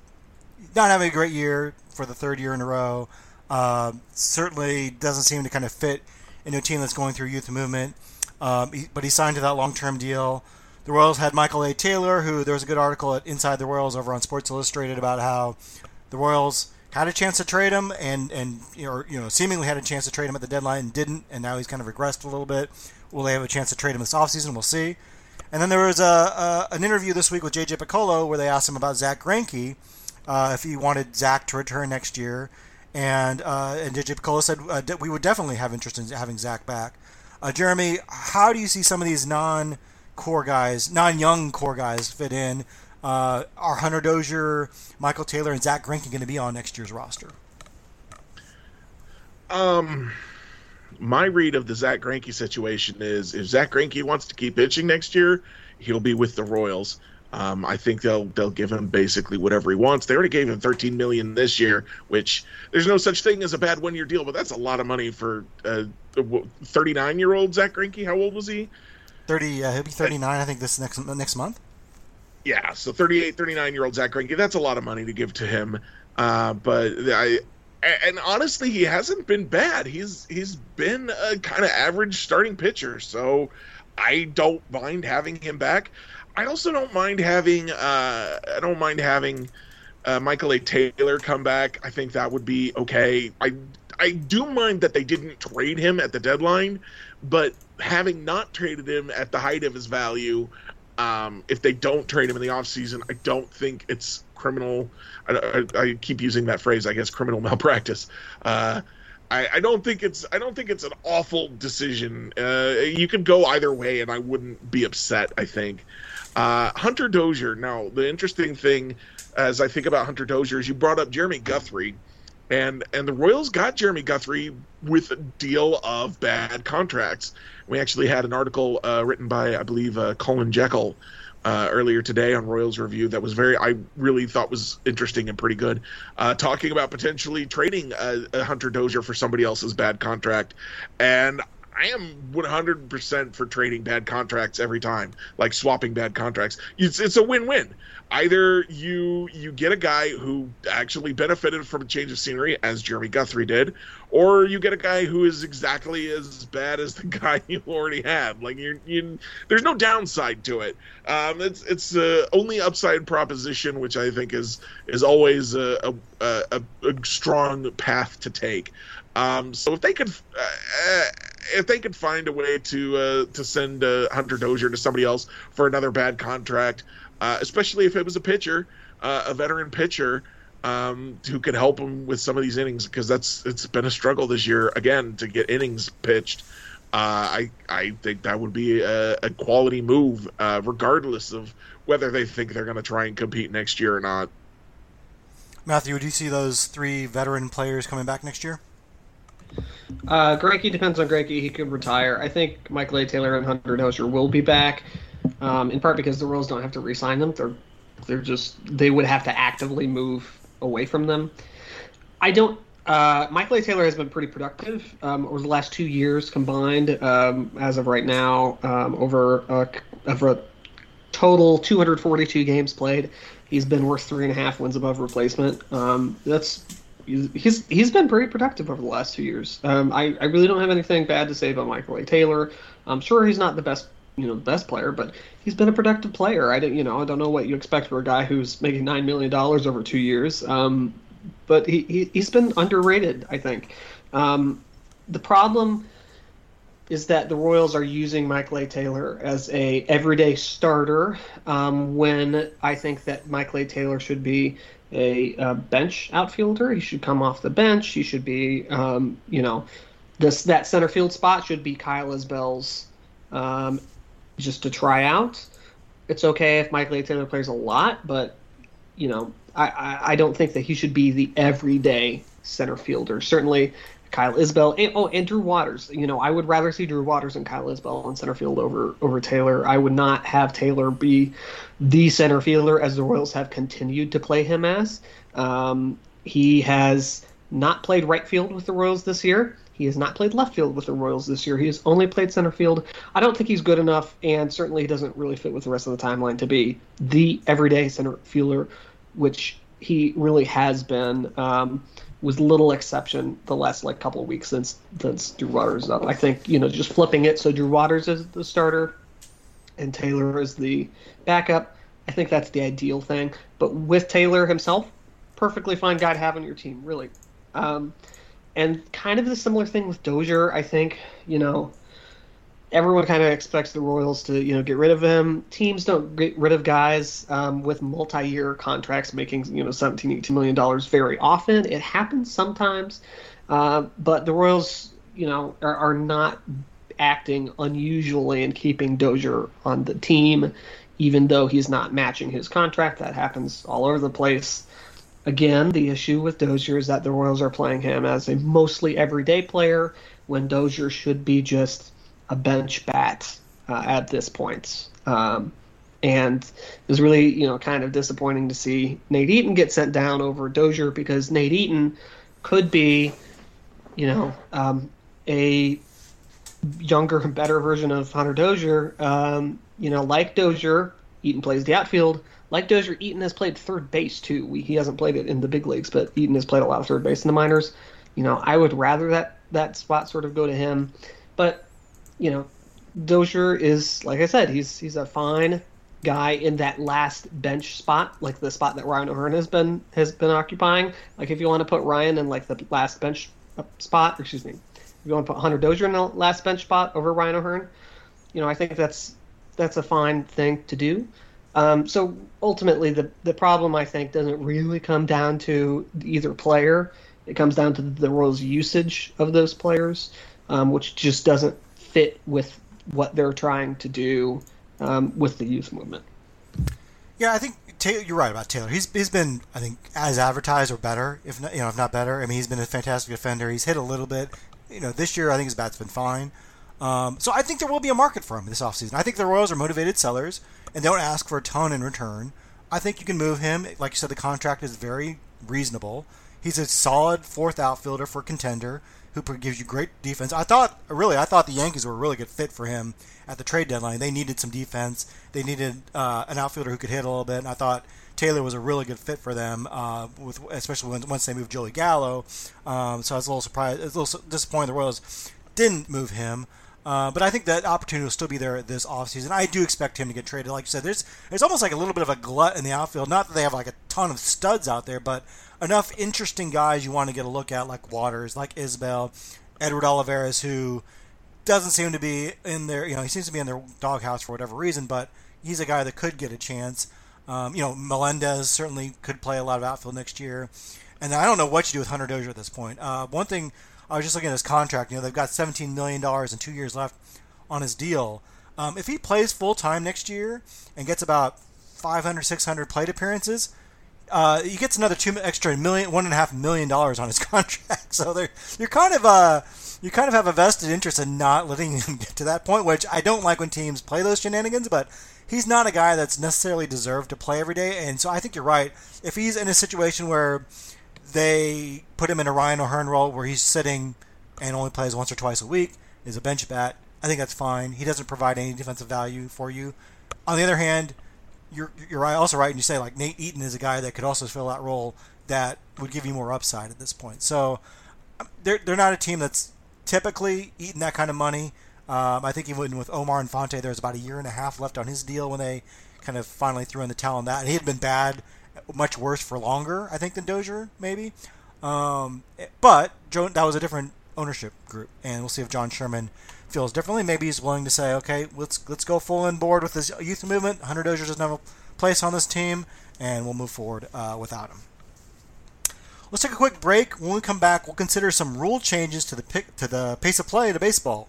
not having a great year for the third year in a row. Uh, certainly doesn't seem to kind of fit into a team that's going through youth movement. Um, he, but he signed to that long-term deal. The Royals had Michael A. Taylor, who there was a good article at Inside the Royals over on Sports Illustrated about how the Royals had a chance to trade him and, and you know, or, you know, seemingly had a chance to trade him at the deadline and didn't, and now he's kind of regressed a little bit. Will they have a chance to trade him this offseason? We'll see. And then there was a, a an interview this week with J J Piccolo where they asked him about Zack Greinke, Uh, if he wanted Zach to return next year. And uh, and J J Piccolo said uh, d- we would definitely have interest in having Zach back. Uh, Jeremy, how do you see some of these non-core guys, non-young core guys fit in? Uh, are Hunter Dozier, Michael Taylor, and Zack Greinke going to be on next year's roster? Um, my read of the Zack Greinke situation is if Zack Greinke wants to keep pitching next year, he'll be with the Royals. Um, I think they'll they'll give him basically whatever he wants. They already gave him thirteen million dollars this year, which there's no such thing as a bad one-year deal, but that's a lot of money for uh, thirty-nine-year-old Zack Greinke. How old was he? thirty. Uh, he'll be thirty-nine, I think, this next next month. Yeah, so thirty-eight, thirty-nine-year-old Zack Greinke. That's a lot of money to give to him. Uh, but I and honestly, he hasn't been bad. He's he's been a kind of average starting pitcher, so I don't mind having him back. I also don't mind having uh, I don't mind having uh, Michael A. Taylor come back. I think that would be okay. I I do mind that they didn't trade him at the deadline, but having not traded him at the height of his value, um, if they don't trade him in the offseason, I don't think it's criminal. I, I, I keep using that phrase, I guess, criminal malpractice. Uh, I, I don't think it's I don't think it's an awful decision. Uh, you could go either way, and I wouldn't be upset, I think. Uh, Hunter Dozier, now, the interesting thing as I think about Hunter Dozier is you brought up Jeremy Guthrie, and, and the Royals got Jeremy Guthrie with a deal of bad contracts. We actually had an article uh, written by, I believe, uh, Colin Jekyll uh, earlier today on Royals Review that was very, I really thought was interesting and pretty good, uh, talking about potentially trading uh, Hunter Dozier for somebody else's bad contract. And I am one hundred percent for trading bad contracts every time, like swapping bad contracts. It's, it's a win-win. Either you you get a guy who actually benefited from a change of scenery, as Jeremy Guthrie did, or you get a guy who is exactly as bad as the guy you already have. Like you're, you, there's no downside to it. Um, it's it's the only upside proposition, which I think is is always a a, a, a strong path to take. Um, so if they could, uh, if they could find a way to uh, to send uh, Hunter Dozier to somebody else for another bad contract, uh, especially if it was a pitcher, uh, a veteran pitcher, um, who could help him with some of these innings, because that's it's been a struggle this year again to get innings pitched. Uh, I I think that would be a, a quality move, uh, regardless of whether they think they're going to try and compete next year or not. Matthew, do you see those three veteran players coming back next year? Uh, Greinke depends on Greinke. He could retire. I think Michael A. Taylor and Hunter Dozier will be back, um, in part because the Royals don't have to re-sign them. They're, they're just they would have to actively move away from them. I don't. Uh, Michael A. Taylor has been pretty productive um, over the last two years combined. Um, as of right now, um, over a, over a total two hundred forty-two games played, he's been worth three and a half wins above replacement. Um, that's. He's he's been pretty productive over the last two years. Um, I, I really don't have anything bad to say about Michael A. Taylor. I'm sure he's not the best you know the best player, but he's been a productive player. I don't you know I don't know what you expect for a guy who's making nine million dollars over two years. Um, but he, he he's been underrated, I think. Um, the problem is that the Royals are using Michael A. Taylor as a everyday starter, um, when I think that Michael A. Taylor should be a uh, bench outfielder. He should come off the bench. He should be, um, you know, this that center field spot should be Kyle Isbel's, um, just to try out. It's okay if Michael A. Taylor plays a lot, but, you know, I, I, I don't think that he should be the everyday center fielder. Certainly Kyle Isbel and, oh, and Drew Waters. You know, I would rather see Drew Waters and Kyle Isbel on center field over over Taylor. I would not have Taylor be the center fielder as the Royals have continued to play him as. Um, he has not played right field with the Royals this year. He has not played left field with the Royals this year. He has only played center field. I don't think he's good enough, and certainly he doesn't really fit with the rest of the timeline to be the everyday center fielder, which he really has been. Um, with little exception the last like couple of weeks since since Drew Waters is up. I think, you know, just flipping it so Drew Waters is the starter and Taylor is the backup, I think that's the ideal thing. But with Taylor himself, perfectly fine guy to have on your team, really. Um, and kind of the similar thing with Dozier, I think, you know, everyone kind of expects the Royals to, you know, get rid of him. Teams don't get rid of guys um, with multi-year contracts making, you know, seventeen, eighteen million dollars very often. It happens sometimes, uh, but the Royals, you know, are, are not acting unusually in keeping Dozier on the team, even though he's not matching his contract. That happens all over the place. Again, the issue with Dozier is that the Royals are playing him as a mostly everyday player when Dozier should be just a bench bat uh, at this point. Um, and it was really, you know, kind of disappointing to see Nate Eaton get sent down over Dozier, because Nate Eaton could be, you know, um, a younger and better version of Hunter Dozier. Um, you know, like Dozier, Eaton plays the outfield. Like Dozier, Eaton has played third base too. We, he hasn't played it in the big leagues, but Eaton has played a lot of third base in the minors. You know, I would rather that, that spot sort of go to him. But you know, Dozier is, like I said, he's he's a fine guy in that last bench spot, like the spot that Ryan O'Hearn has been has been occupying. Like if you want to put Ryan in like the last bench spot, or excuse me, if you want to put Hunter Dozier in the last bench spot over Ryan O'Hearn, you know, I think that's that's a fine thing to do. Um, so ultimately, the the problem I think doesn't really come down to either player. It comes down to the Royals' usage of those players, um, which just doesn't fit with what they're trying to do um, with the youth movement. Yeah, I think Taylor, you're right about Taylor. He's he's been, I think, as advertised or better, if not, you know, if not better. I mean, he's been a fantastic defender. He's hit a little bit, you know, this year. I think his bat's been fine. Um, so I think there will be a market for him this offseason. I think the Royals are motivated sellers and don't ask for a ton in return. I think you can move him. Like you said, the contract is very reasonable. He's a solid fourth outfielder for a contender. Hooper gives you great defense. I thought, really, I thought the Yankees were a really good fit for him at the trade deadline. They needed some defense. They needed uh, an outfielder who could hit a little bit, and I thought Taylor was a really good fit for them, uh, with, especially when, once they moved Joey Gallo. Um, so I was a little surprised, a little disappointed the Royals didn't move him. Uh, but I think that opportunity will still be there this offseason. I do expect him to get traded. Like you said, there's there's almost like a little bit of a glut in the outfield. Not that they have like a ton of studs out there, but enough interesting guys you want to get a look at, like Waters, like Isbel, Edward Olivares, who doesn't seem to be in their, you know, he seems to be in their doghouse for whatever reason, but he's a guy that could get a chance. Um, you know, Melendez certainly could play a lot of outfield next year. And I don't know what you do with Hunter Dozier at this point. Uh, one thing... I was just looking at his contract. You know, they've got seventeen million dollars and two years left on his deal. Um, if he plays full-time next year and gets about five hundred, six hundred plate appearances, uh, he gets another two extra million, one and a half million dollars on his contract. So you're kind of uh, you kind of have a vested interest in not letting him get to that point, which I don't like when teams play those shenanigans, but he's not a guy that's necessarily deserved to play every day. And so I think you're right. If he's in a situation where they put him in a Ryan O'Hearn role where he's sitting and only plays once or twice a week, is a bench bat, I think that's fine. He doesn't provide any defensive value for you. On the other hand, you're you're also right, and you say, like, Nate Eaton is a guy that could also fill that role that would give you more upside at this point. So they're, they're not a team that's typically eating that kind of money. Um, I think even with Omar Infante, there was about a year and a half left on his deal when they kind of finally threw in the towel on that. And he had been bad, much worse for longer, I think, than Dozier, maybe. Um, but Joe, that was a different ownership group, and we'll see if John Sherman feels differently. Maybe he's willing to say, okay, let's let's go full in board with this youth movement. Hunter Dozier doesn't have a place on this team, and we'll move forward uh, without him. Let's take a quick break. When we come back, we'll consider some rule changes to the pick, to the pace of play to baseball.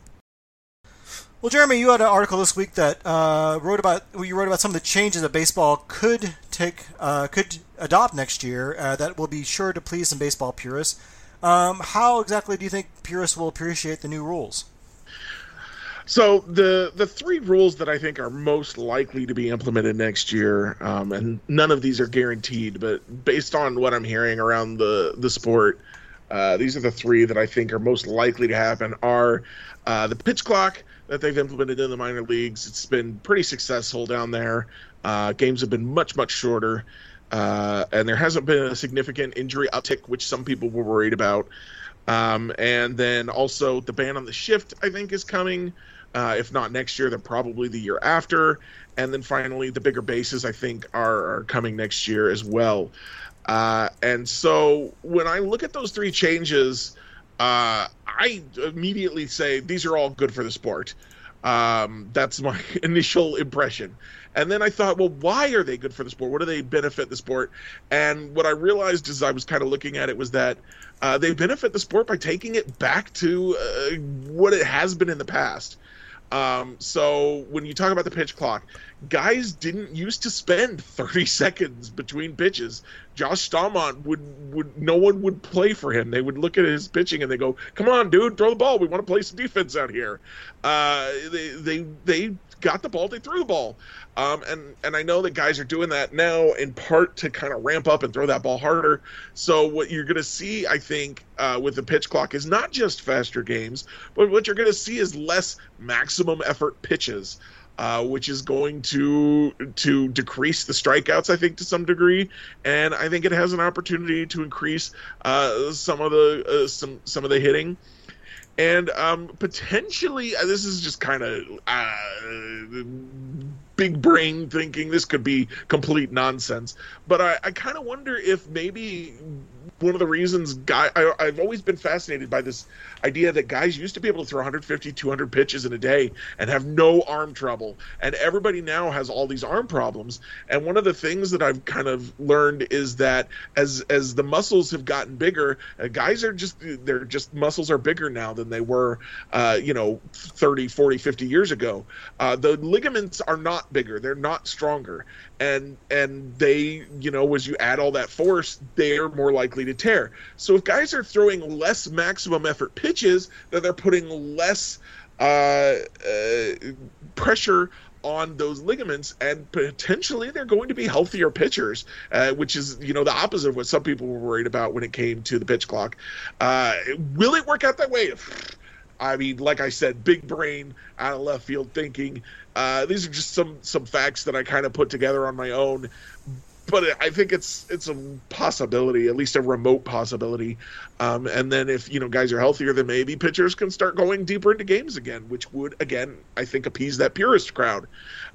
Well, Jeremy, you had an article this week that uh, wrote about well, you wrote about some of the changes that baseball could take uh, could adopt next year uh, that will be sure to please some baseball purists. Um, how exactly do you think purists will appreciate the new rules? So the the three rules that I think are most likely to be implemented next year, um, and none of these are guaranteed, but based on what I'm hearing around the the sport, uh, these are the three that I think are most likely to happen. Are uh, the pitch clock that they've implemented in the minor leagues. It's been pretty successful down there. Uh, games have been much, much shorter, uh, and there hasn't been a significant injury uptick, which some people were worried about. Um, and then also the ban on the shift, I think, is coming. Uh, if not next year, then probably the year after. And then finally, the bigger bases, I think, are, are coming next year as well. Uh, and so when I look at those three changes, Uh, I immediately say these are all good for the sport. Um, that's my initial impression. And then I thought, well, why are they good for the sport? What do they benefit the sport? And what I realized as I was kind of looking at it was that uh, they benefit the sport by taking it back to uh, what it has been in the past. Um, so when you talk about the pitch clock, guys didn't used to spend thirty seconds between pitches. Josh Stamont would, would, no one would play for him. They would look at his pitching and they go, come on, dude, throw the ball. We want to play some defense out here. Uh, they, they, they got the ball. They threw the ball. Um, and, and I know that guys are doing that now in part to kind of ramp up and throw that ball harder. So what you're going to see, I think, uh, with the pitch clock is not just faster games, but what you're going to see is less maximum effort pitches, uh, which is going to to decrease the strikeouts, I think, to some degree. And I think it has an opportunity to increase uh, some of the uh, some some of the hitting. And um, potentially, uh, this is just kind of uh, big brain thinking. This could be complete nonsense. But I, I kind of wonder if maybe one of the reasons guy, I, I've always been fascinated by this idea that guys used to be able to throw one fifty, two hundred pitches in a day and have no arm trouble. And everybody now has all these arm problems. And one of the things that I've kind of learned is that as as the muscles have gotten bigger, uh, guys are just, they're just, muscles are bigger now than they were, uh, you know, thirty, forty, fifty years ago. Uh, the ligaments are not bigger. They're not stronger. And, and they, you know, as you add all that force, they're more likely to tear. So if guys are throwing less maximum effort pitches, then they're putting less uh, uh, pressure on those ligaments, and potentially they're going to be healthier pitchers, uh, which is, you know, the opposite of what some people were worried about when it came to the pitch clock. Uh, will it work out that way? I mean, like I said, big brain, out of left field thinking. Uh, these are just some some facts that I kind of put together on my own. But I think it's it's a possibility, at least a remote possibility. Um, and then if, you know, guys are healthier, then maybe pitchers can start going deeper into games again, which would, again, I think appease that purist crowd.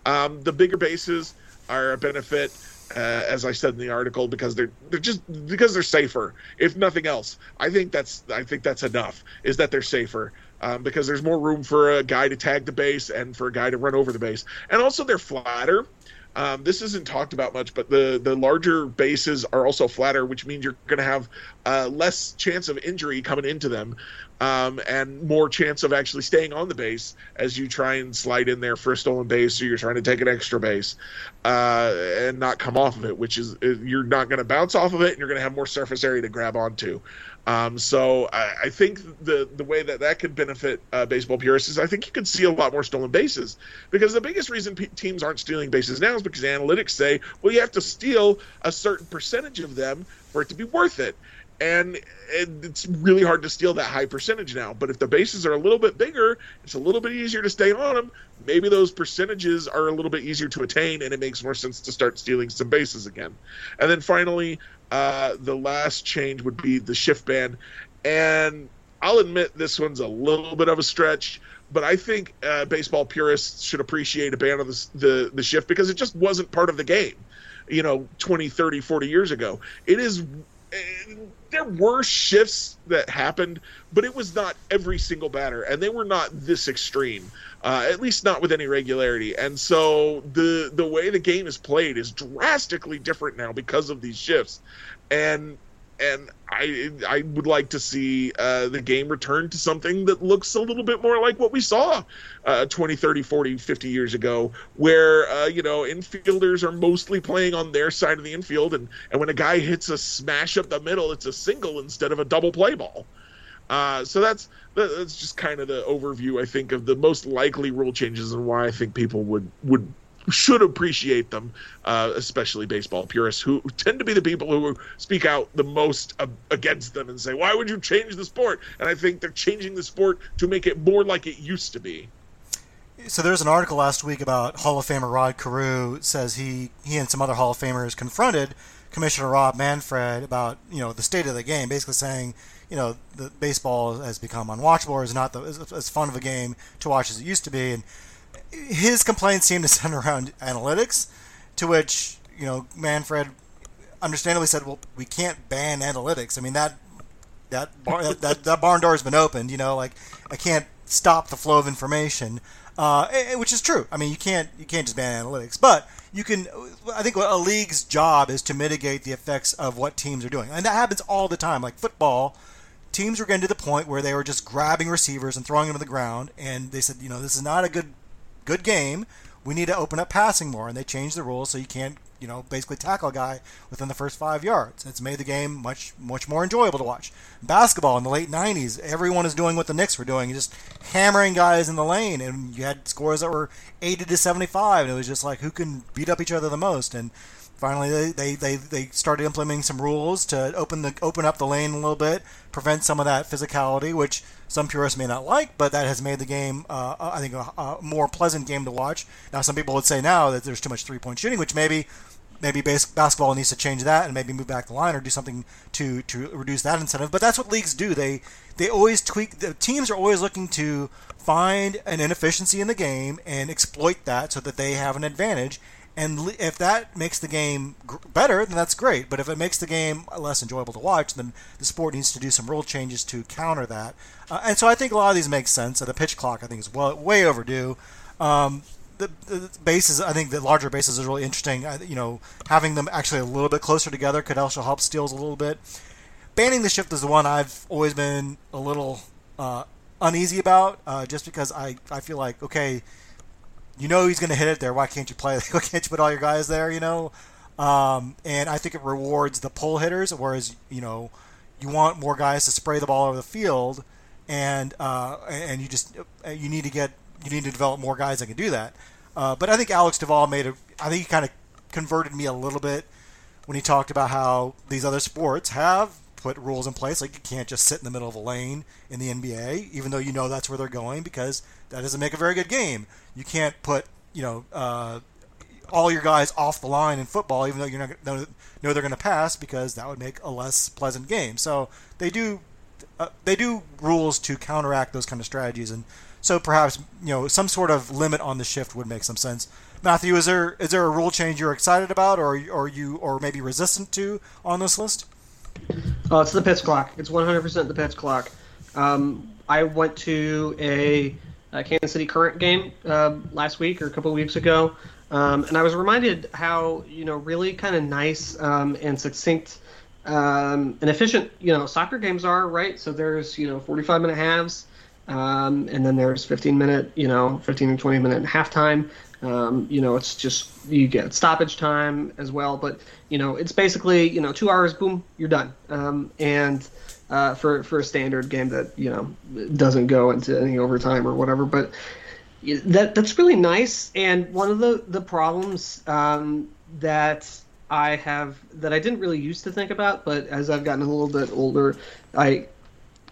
Um, the bigger bases are a benefit, uh, as I said in the article, because they're they're just because they're safer. If nothing else, I think that's I think that's enough. Is that they're safer. Um, because there's more room for a guy to tag the base and for a guy to run over the base. And also they're flatter. Um, this isn't talked about much, but the, the larger bases are also flatter, which means you're going to have uh, less chance of injury coming into them, um, and more chance of actually staying on the base as you try and slide in there for a stolen base, or you're trying to take an extra base uh, and not come off of it, which is you're not going to bounce off of it, and you're going to have more surface area to grab onto. Um, so I, I think the the way that that could benefit uh, baseball purists is I think you could see a lot more stolen bases, because the biggest reason pe- teams aren't stealing bases now is because analytics say, well, you have to steal a certain percentage of them for it to be worth it. And it's really hard to steal that high percentage now. But if the bases are a little bit bigger, it's a little bit easier to stay on them. Maybe those percentages are a little bit easier to attain, and it makes more sense to start stealing some bases again. And then finally, uh, the last change would be the shift ban. And I'll admit this one's a little bit of a stretch, but I think uh, baseball purists should appreciate a ban on the, the, the shift, because it just wasn't part of the game, you know, twenty, thirty, forty years ago. It is... There were shifts that happened, but it was not every single batter, and they were not this extreme, uh, at least not with any regularity. And so the the way the game is played is drastically different now because of these shifts. And and I I would like to see uh, the game return to something that looks a little bit more like what we saw uh, twenty, thirty, forty, fifty years ago, where, uh, you know, infielders are mostly playing on their side of the infield. And, and when a guy hits a smash up the middle, it's a single instead of a double play ball. Uh, so that's that's just kind of the overview, I think, of the most likely rule changes and why I think people would would should appreciate them, uh, especially baseball purists, who tend to be the people who speak out the most uh, against them and say, why would you change the sport? And I think they're changing the sport to make it more like it used to be. So there was an article last week about Hall of Famer Rod Carew says he, he and some other Hall of Famers confronted Commissioner Rob Manfred about, you know, the state of the game, basically saying, you know, the baseball has become unwatchable, or is not the, is, as fun of a game to watch as it used to be. And his complaints seemed to center around analytics, to which, you know, Manfred understandably said, well, we can't ban analytics. I mean, that that, bar, that, that, that barn door has been opened, you know, like, I can't stop the flow of information, uh, which is true. I mean, you can't you can't just ban analytics, but you can, I think a league's job is to mitigate the effects of what teams are doing. And that happens all the time. Like football, teams were getting to the point where they were just grabbing receivers and throwing them to the ground, and they said, you know, this is not a good good game, we need to open up passing more, and they changed the rules so you can't, you know, basically tackle a guy within the first five yards. It's made the game much, much more enjoyable to watch. Basketball in the late nineties, everyone is doing what the Knicks were doing, just hammering guys in the lane, and you had scores that were eighty to seventy-five, and it was just like, who can beat up each other the most? And finally, they, they, they, they started implementing some rules to open the open up the lane a little bit, prevent some of that physicality, which some purists may not like, but that has made the game, uh, I think, a, a more pleasant game to watch. Now, some people would say now that there's too much three-point shooting, which maybe maybe base, basketball needs to change that and maybe move back the line or do something to, to reduce that incentive. But that's what leagues do. They they always tweak. The teams are always looking to find an inefficiency in the game and exploit that so that they have an advantage. And if that makes the game better, then that's great. But if it makes the game less enjoyable to watch, then the sport needs to do some rule changes to counter that. Uh, and so I think a lot of these make sense. So the pitch clock, I think, is well, way overdue. Um, the, the bases, I think the larger bases is really interesting. I, you know, having them actually a little bit closer together could also help steals a little bit. Banning the shift is the one I've always been a little uh, uneasy about, uh, just because I, I feel like, okay, you know he's going to hit it there. Why can't you play? Why can't you put all your guys there, you know? Um, and I think it rewards the pull hitters, whereas, you know, you want more guys to spray the ball over the field, and uh, and you just you need to get you need to develop more guys that can do that. Uh, but I think Alex Duvall made a – I think he kind of converted me a little bit when he talked about how these other sports have put rules in place. Like, you can't just sit in the middle of a lane in the N B A, even though you know that's where they're going, because that doesn't make a very good game. You can't put, you know, uh, all your guys off the line in football, even though you know they're going to pass, because that would make a less pleasant game. So they do uh, they do rules to counteract those kind of strategies, and so perhaps, you know, some sort of limit on the shift would make some sense. Matthew, is there is there a rule change you're excited about, or or you or maybe resistant to on this list? Oh, it's the pitch clock. It's one hundred percent the pitch clock. Um, I went to a, a Kansas City Current game uh, last week or a couple of weeks ago, um, and I was reminded how, you know, really kind of nice um, and succinct um, and efficient, you know, soccer games are, right? So there's, you know, forty-five minute halves, um, and then there's fifteen minute, you know, fifteen and twenty minute halftime. Um, you know, it's just, you get stoppage time as well, but, you know, it's basically, you know, two hours, boom, you're done. Um, and uh, for, for a standard game that, you know, doesn't go into any overtime or whatever, but that that's really nice. And one of the, the problems um, that I have, that I didn't really used to think about, but as I've gotten a little bit older, I,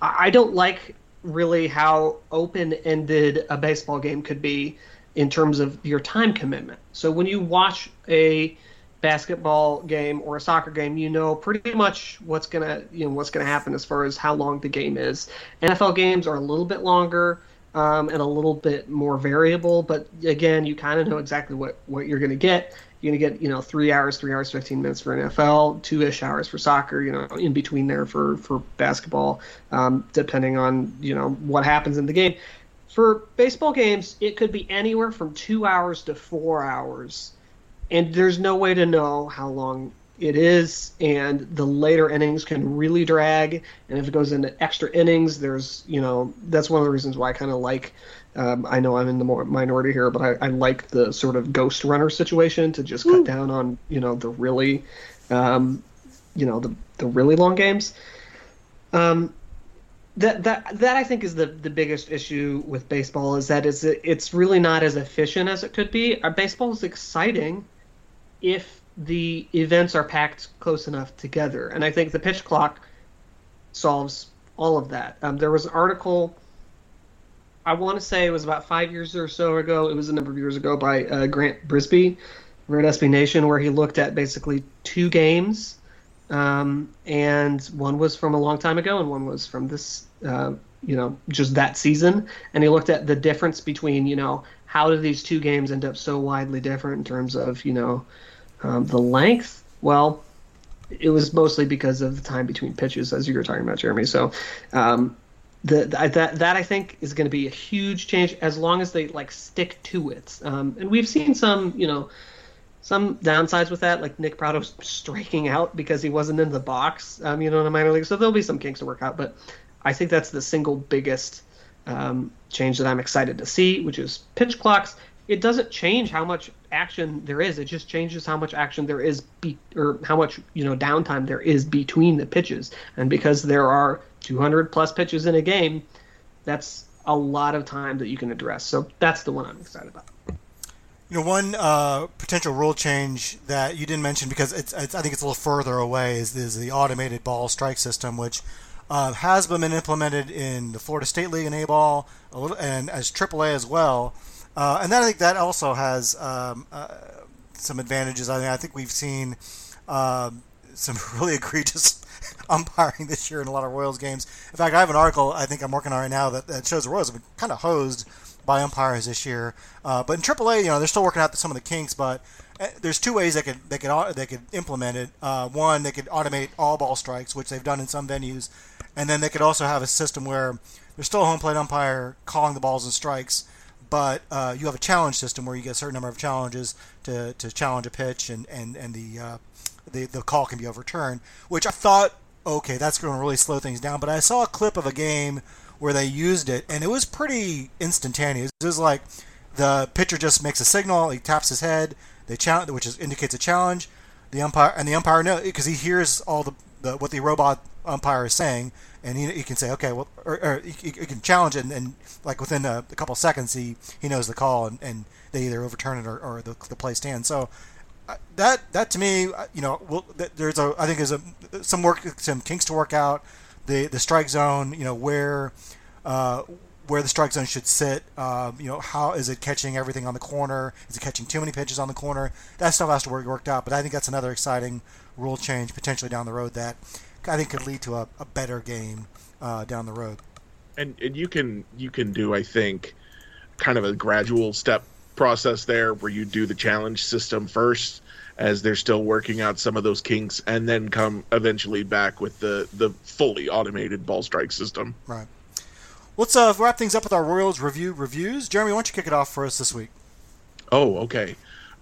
I don't like really how open-ended a baseball game could be in terms of your time commitment. So when you watch a basketball game or a soccer game, you know pretty much what's gonna you know what's gonna happen as far as how long the game is. N F L games are a little bit longer um, and a little bit more variable, but again, you kind of know exactly what, what you're gonna get. You're gonna get you know three hours, three hours, fifteen minutes for N F L, two-ish hours for soccer. You know, in between there for for basketball, um, depending on you know what happens in the game. For baseball games, it could be anywhere from two hours to four hours, and there's no way to know how long it is, and the later innings can really drag, and if it goes into extra innings, there's, you know, that's one of the reasons why I kind of like, um, I know I'm in the minority here, but I, I like the sort of ghost runner situation to just cut down on, you know, the really, um, you know, the, the really long games. Um That that that I think is the, the biggest issue with baseball is that it's it's really not as efficient as it could be. Our baseball is exciting if the events are packed close enough together, and I think the pitch clock solves all of that. Um, there was an article, I want to say it was about five years or so ago. It was a number of years ago by uh, Grant Brisby, from S B Nation, where he looked at basically two games. Um, and one was from a long time ago, and one was from this, uh, you know, just that season. And he looked at the difference between, you know, how do these two games end up so widely different in terms of, you know, um, the length? Well, it was mostly because of the time between pitches, as you were talking about, Jeremy. So um, the, the, that, that I think is going to be a huge change as long as they, like, stick to it. Um, and we've seen some, you know, some downsides with that, like Nick Pratto striking out because he wasn't in the box, um, you know, in the minor league. So there'll be some kinks to work out, but I think that's the single biggest um, change that I'm excited to see, which is pitch clocks. It doesn't change how much action there is; it just changes how much action there is, be- or how much you know downtime there is between the pitches. And because there are two hundred plus pitches in a game, that's a lot of time that you can address. So that's the one I'm excited about. You know, one uh, potential rule change that you didn't mention because it's, it's I think it's a little further away is, is the automated ball strike system, which uh, has been implemented in the Florida State League in A-ball a little, and as triple A as well. Uh, and then I think that also has um, uh, some advantages. I, mean, I think we've seen uh, some really egregious umpiring this year in a lot of Royals games. In fact, I have an article I think I'm working on right now that, that shows the Royals have been kind of hosed by umpires this year, uh, but in triple A, you know, they're still working out some of the kinks. But there's two ways they could they could they could implement it. Uh, one, they could automate all ball strikes, which they've done in some venues, and then they could also have a system where there's still a home plate umpire calling the balls and strikes, but uh, you have a challenge system where you get a certain number of challenges to, to challenge a pitch, and and and the uh, the the call can be overturned. Which I thought, okay, that's going to really slow things down. But I saw a clip of a game where they used it, and it was pretty instantaneous. It was like the pitcher just makes a signal, he taps his head, they challenge, which is, indicates a challenge. The umpire and the umpire knows because he hears all the, the what the robot umpire is saying, and he, he can say, okay, well, or, or he, he can challenge it, and, and like within a, a couple seconds, he, he knows the call, and, and they either overturn it or, or the, the play stands. So uh, that that to me, you know, we'll, there's a I think there's a some work some kinks to work out. The the strike zone, you know, where uh, where the strike zone should sit. Uh, you know, how is it catching everything on the corner? Is it catching too many pitches on the corner? That stuff has to be worked out. But I think that's another exciting rule change potentially down the road that I think could lead to a, a better game uh, down the road. And, and you can you can do, I think, kind of a gradual step process there where you do the challenge system first as they're still working out some of those kinks, and then come eventually back with the, the fully automated ball strike system. Right. Let's uh, wrap things up with our Royals Review reviews. Jeremy, why don't you kick it off for us this week? Oh, okay.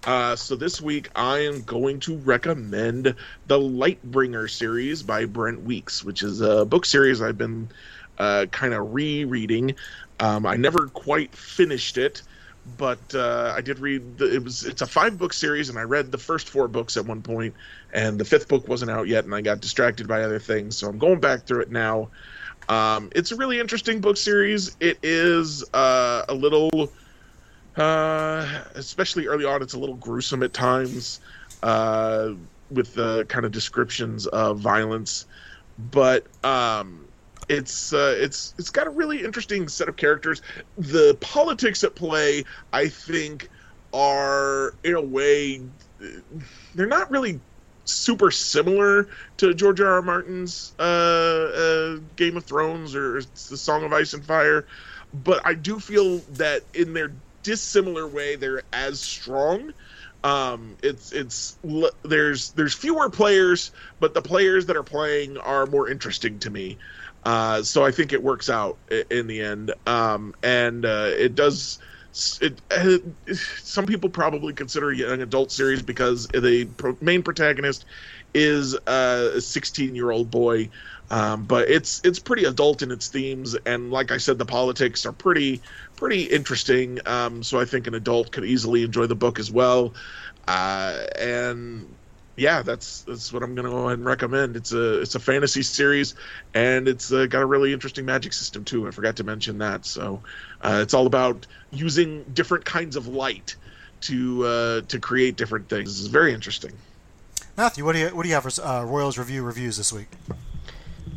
Uh, so this week I am going to recommend the Lightbringer series by Brent Weeks, which is a book series I've been uh, kind of rereading. Um, I never quite finished it, but uh, I did read. The, it was it's a five book series, and I read the first four books at one point, and the fifth book wasn't out yet, and I got distracted by other things. So I'm going back through it now. Um, it's a really interesting book series. It is uh, a little. Uh, especially early on, it's a little gruesome at times uh, with the kind of descriptions of violence, but um, it's uh, it's it's got a really interesting set of characters. The politics at play, I think, are in a way they're not really super similar to George R. R. Martin's uh, uh, Game of Thrones or The Song of Ice and Fire, but I do feel that in their dissimilar way they're as strong. Um, it's it's there's there's fewer players, but the players that are playing are more interesting to me. Uh, so I think it works out in the end. Um, and uh, it does. It, it, some people probably consider it an adult series because the pro- main protagonist is a sixteen-year-old boy. Um, but it's it's pretty adult in its themes, and like I said, the politics are pretty pretty interesting. Um, so I think an adult could easily enjoy the book as well. Uh, and yeah, that's that's what I'm going to go ahead and recommend. It's a it's a fantasy series, and it's uh, got a really interesting magic system too. I forgot to mention that. So uh, it's all about using different kinds of light to uh, to create different things. It's very interesting. Matthew, what do you what do you have for uh, Royals Review reviews this week?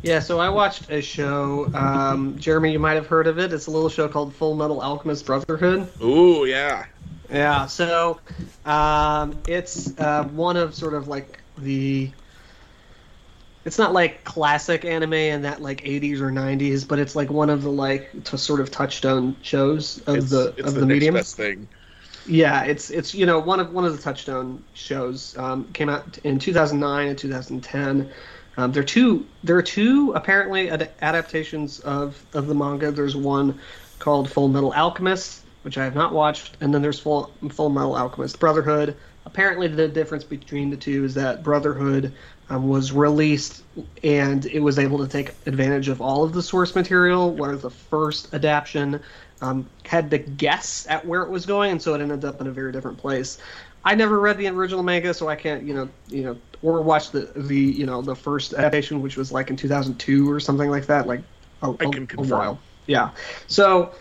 Yeah, so I watched a show, um, Jeremy, you might have heard of it. It's a little show called Fullmetal Alchemist Brotherhood. Ooh, yeah. Yeah, so um, it's uh, one of sort of like the... It's not like classic anime in that like eighties or nineties, but it's like one of the like t- sort of touchstone shows of it's, the it's of the, the medium. It's the next best thing. Yeah, it's it's you know one of one of the touchstone shows. Um, came out in two thousand nine and two thousand ten. Um, there are two. There are two apparently ad- adaptations of, of the manga. There's one called Full Metal Alchemist, which I have not watched, and then there's Full Full Metal Alchemist Brotherhood. Apparently, the difference between the two is that Brotherhood um, was released and it was able to take advantage of all of the source material, whereas the first adaptation um, had to guess at where it was going, and so it ended up in a very different place. I never read the original manga, so I can't, you know, you know, or watch the, the you know, the first adaptation, which was like in two thousand two or something like that, like a, I can a, a while. Yeah. So,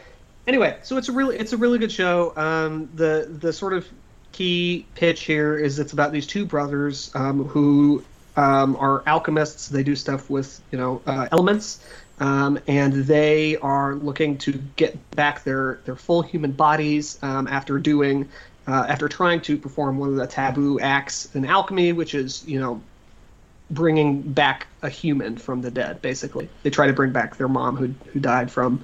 anyway, so it's a really it's a really good show. Um, the the sort of key pitch here is it's about these two brothers um, who um, are alchemists. They do stuff with you know uh, elements, um, and they are looking to get back their their full human bodies um, after doing. Uh, after trying to perform one of the taboo acts in alchemy, which is, you know, bringing back a human from the dead, basically. They try to bring back their mom who who died from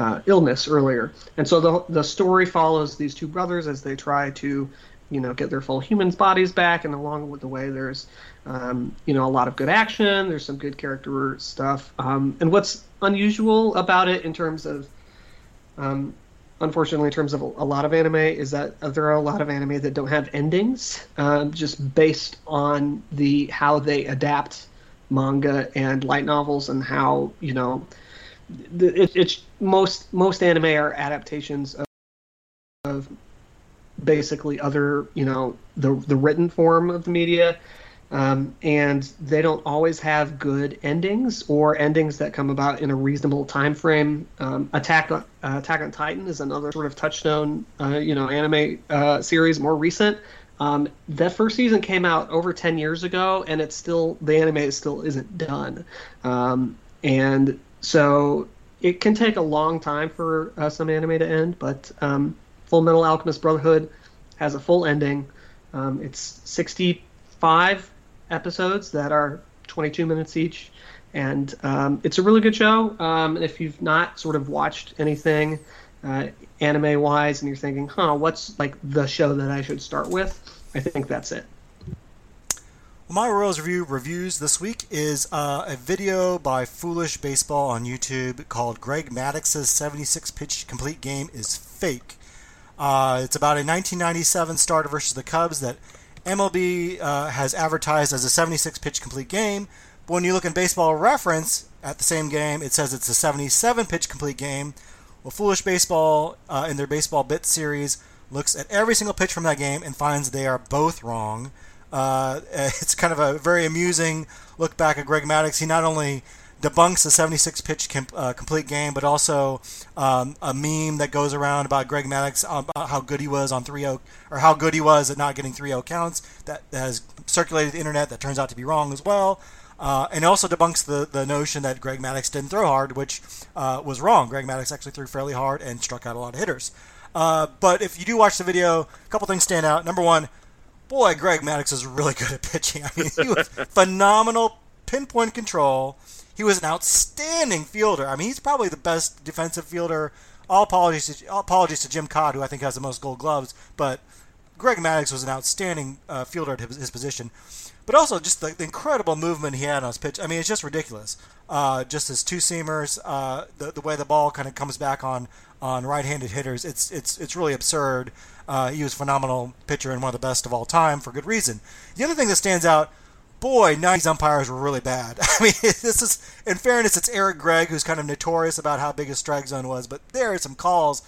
uh, illness earlier. And so the the story follows these two brothers as they try to, you know, get their full human bodies back. And along with the way, there's, um, you know, a lot of good action. There's some good character stuff. Um, and what's unusual about it in terms of... Um, Unfortunately, in terms of a lot of anime, is that there are a lot of anime that don't have endings, um, just based on the how they adapt manga and light novels, and how you know, it, it's most most anime are adaptations of, of basically other you know the the written form of the media, Um, and they don't always have good endings or endings that come about in a reasonable time frame. Um, Attack on, uh, Attack on Titan is another sort of touchstone, uh, you know, anime uh, series, more recent. Um, that first season came out over ten years ago, and it's still the anime still isn't done. Um, and so it can take a long time for uh, some anime to end, but um, Fullmetal Alchemist Brotherhood has a full ending. Um, it's sixty-five episodes that are twenty-two minutes each, and um, it's a really good show. Um, and if you've not sort of watched anything uh, anime wise and you're thinking, huh, what's like the show that I should start with, I think that's it. Well, my Royals Review reviews this week is uh, a video by Foolish Baseball on YouTube called Greg Maddux's seventy-six pitch complete game is fake. Uh, it's about a nineteen ninety-seven starter versus the Cubs that M L B uh, has advertised as a seventy-six pitch complete game, but when you look in Baseball Reference at the same game, it says it's a seventy-seven pitch complete game. Well, Foolish Baseball, uh, in their Baseball Bit series, looks at every single pitch from that game and finds they are both wrong. Uh, it's kind of a very amusing look back at Greg Maddux. He not only debunks the seventy-six pitch com- uh, complete game, but also um, a meme that goes around about Greg Maddux, um, about how good he was on three oh, or how good he was at not getting three oh counts, that has circulated the internet that turns out to be wrong as well. Uh, and also debunks the, the notion that Greg Maddux didn't throw hard, which uh, was wrong. Greg Maddux actually threw fairly hard and struck out a lot of hitters. Uh, but if you do watch the video, a couple things stand out. Number one, boy, Greg Maddux is really good at pitching. I mean, he was phenomenal pinpoint control. He was an outstanding fielder. I mean, he's probably the best defensive fielder. All apologies to, all apologies to Jim Codd, who I think has the most gold gloves, but Greg Maddux was an outstanding uh, fielder at his, his position. But also just the, the incredible movement he had on his pitch. I mean, it's just ridiculous. Uh, just his two-seamers, uh, the, the way the ball kind of comes back on on right-handed hitters, it's it's it's really absurd. Uh, he was a phenomenal pitcher and one of the best of all time for good reason. The other thing that stands out, boy, nineties umpires were really bad. I mean, this is, in fairness, it's Eric Gregg who's kind of notorious about how big his strike zone was, but there are some calls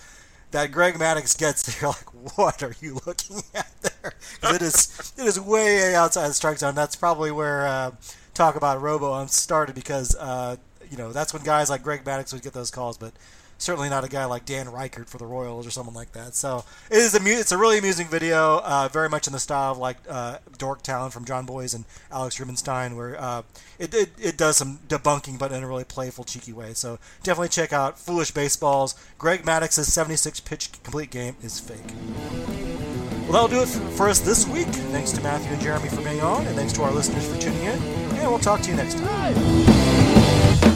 that Greg Maddux gets that you're like, what are you looking at there? Because it is, it is way outside the strike zone. That's probably where uh, talk about robo-umps started, because uh, you know, that's when guys like Greg Maddux would get those calls, but certainly not a guy like Dan Reichert for the Royals or someone like that. So it is amu- it's a really amusing video, uh, very much in the style of like uh, Dorktown from John Boyes and Alex Rubenstein, where uh, it, it it does some debunking, but in a really playful, cheeky way. So definitely check out Foolish Baseball's Greg Maddux's seventy-six pitch complete game is fake. Well, that'll do it for us this week. Thanks to Matthew and Jeremy for being on, and thanks to our listeners for tuning in. And we'll talk to you next time.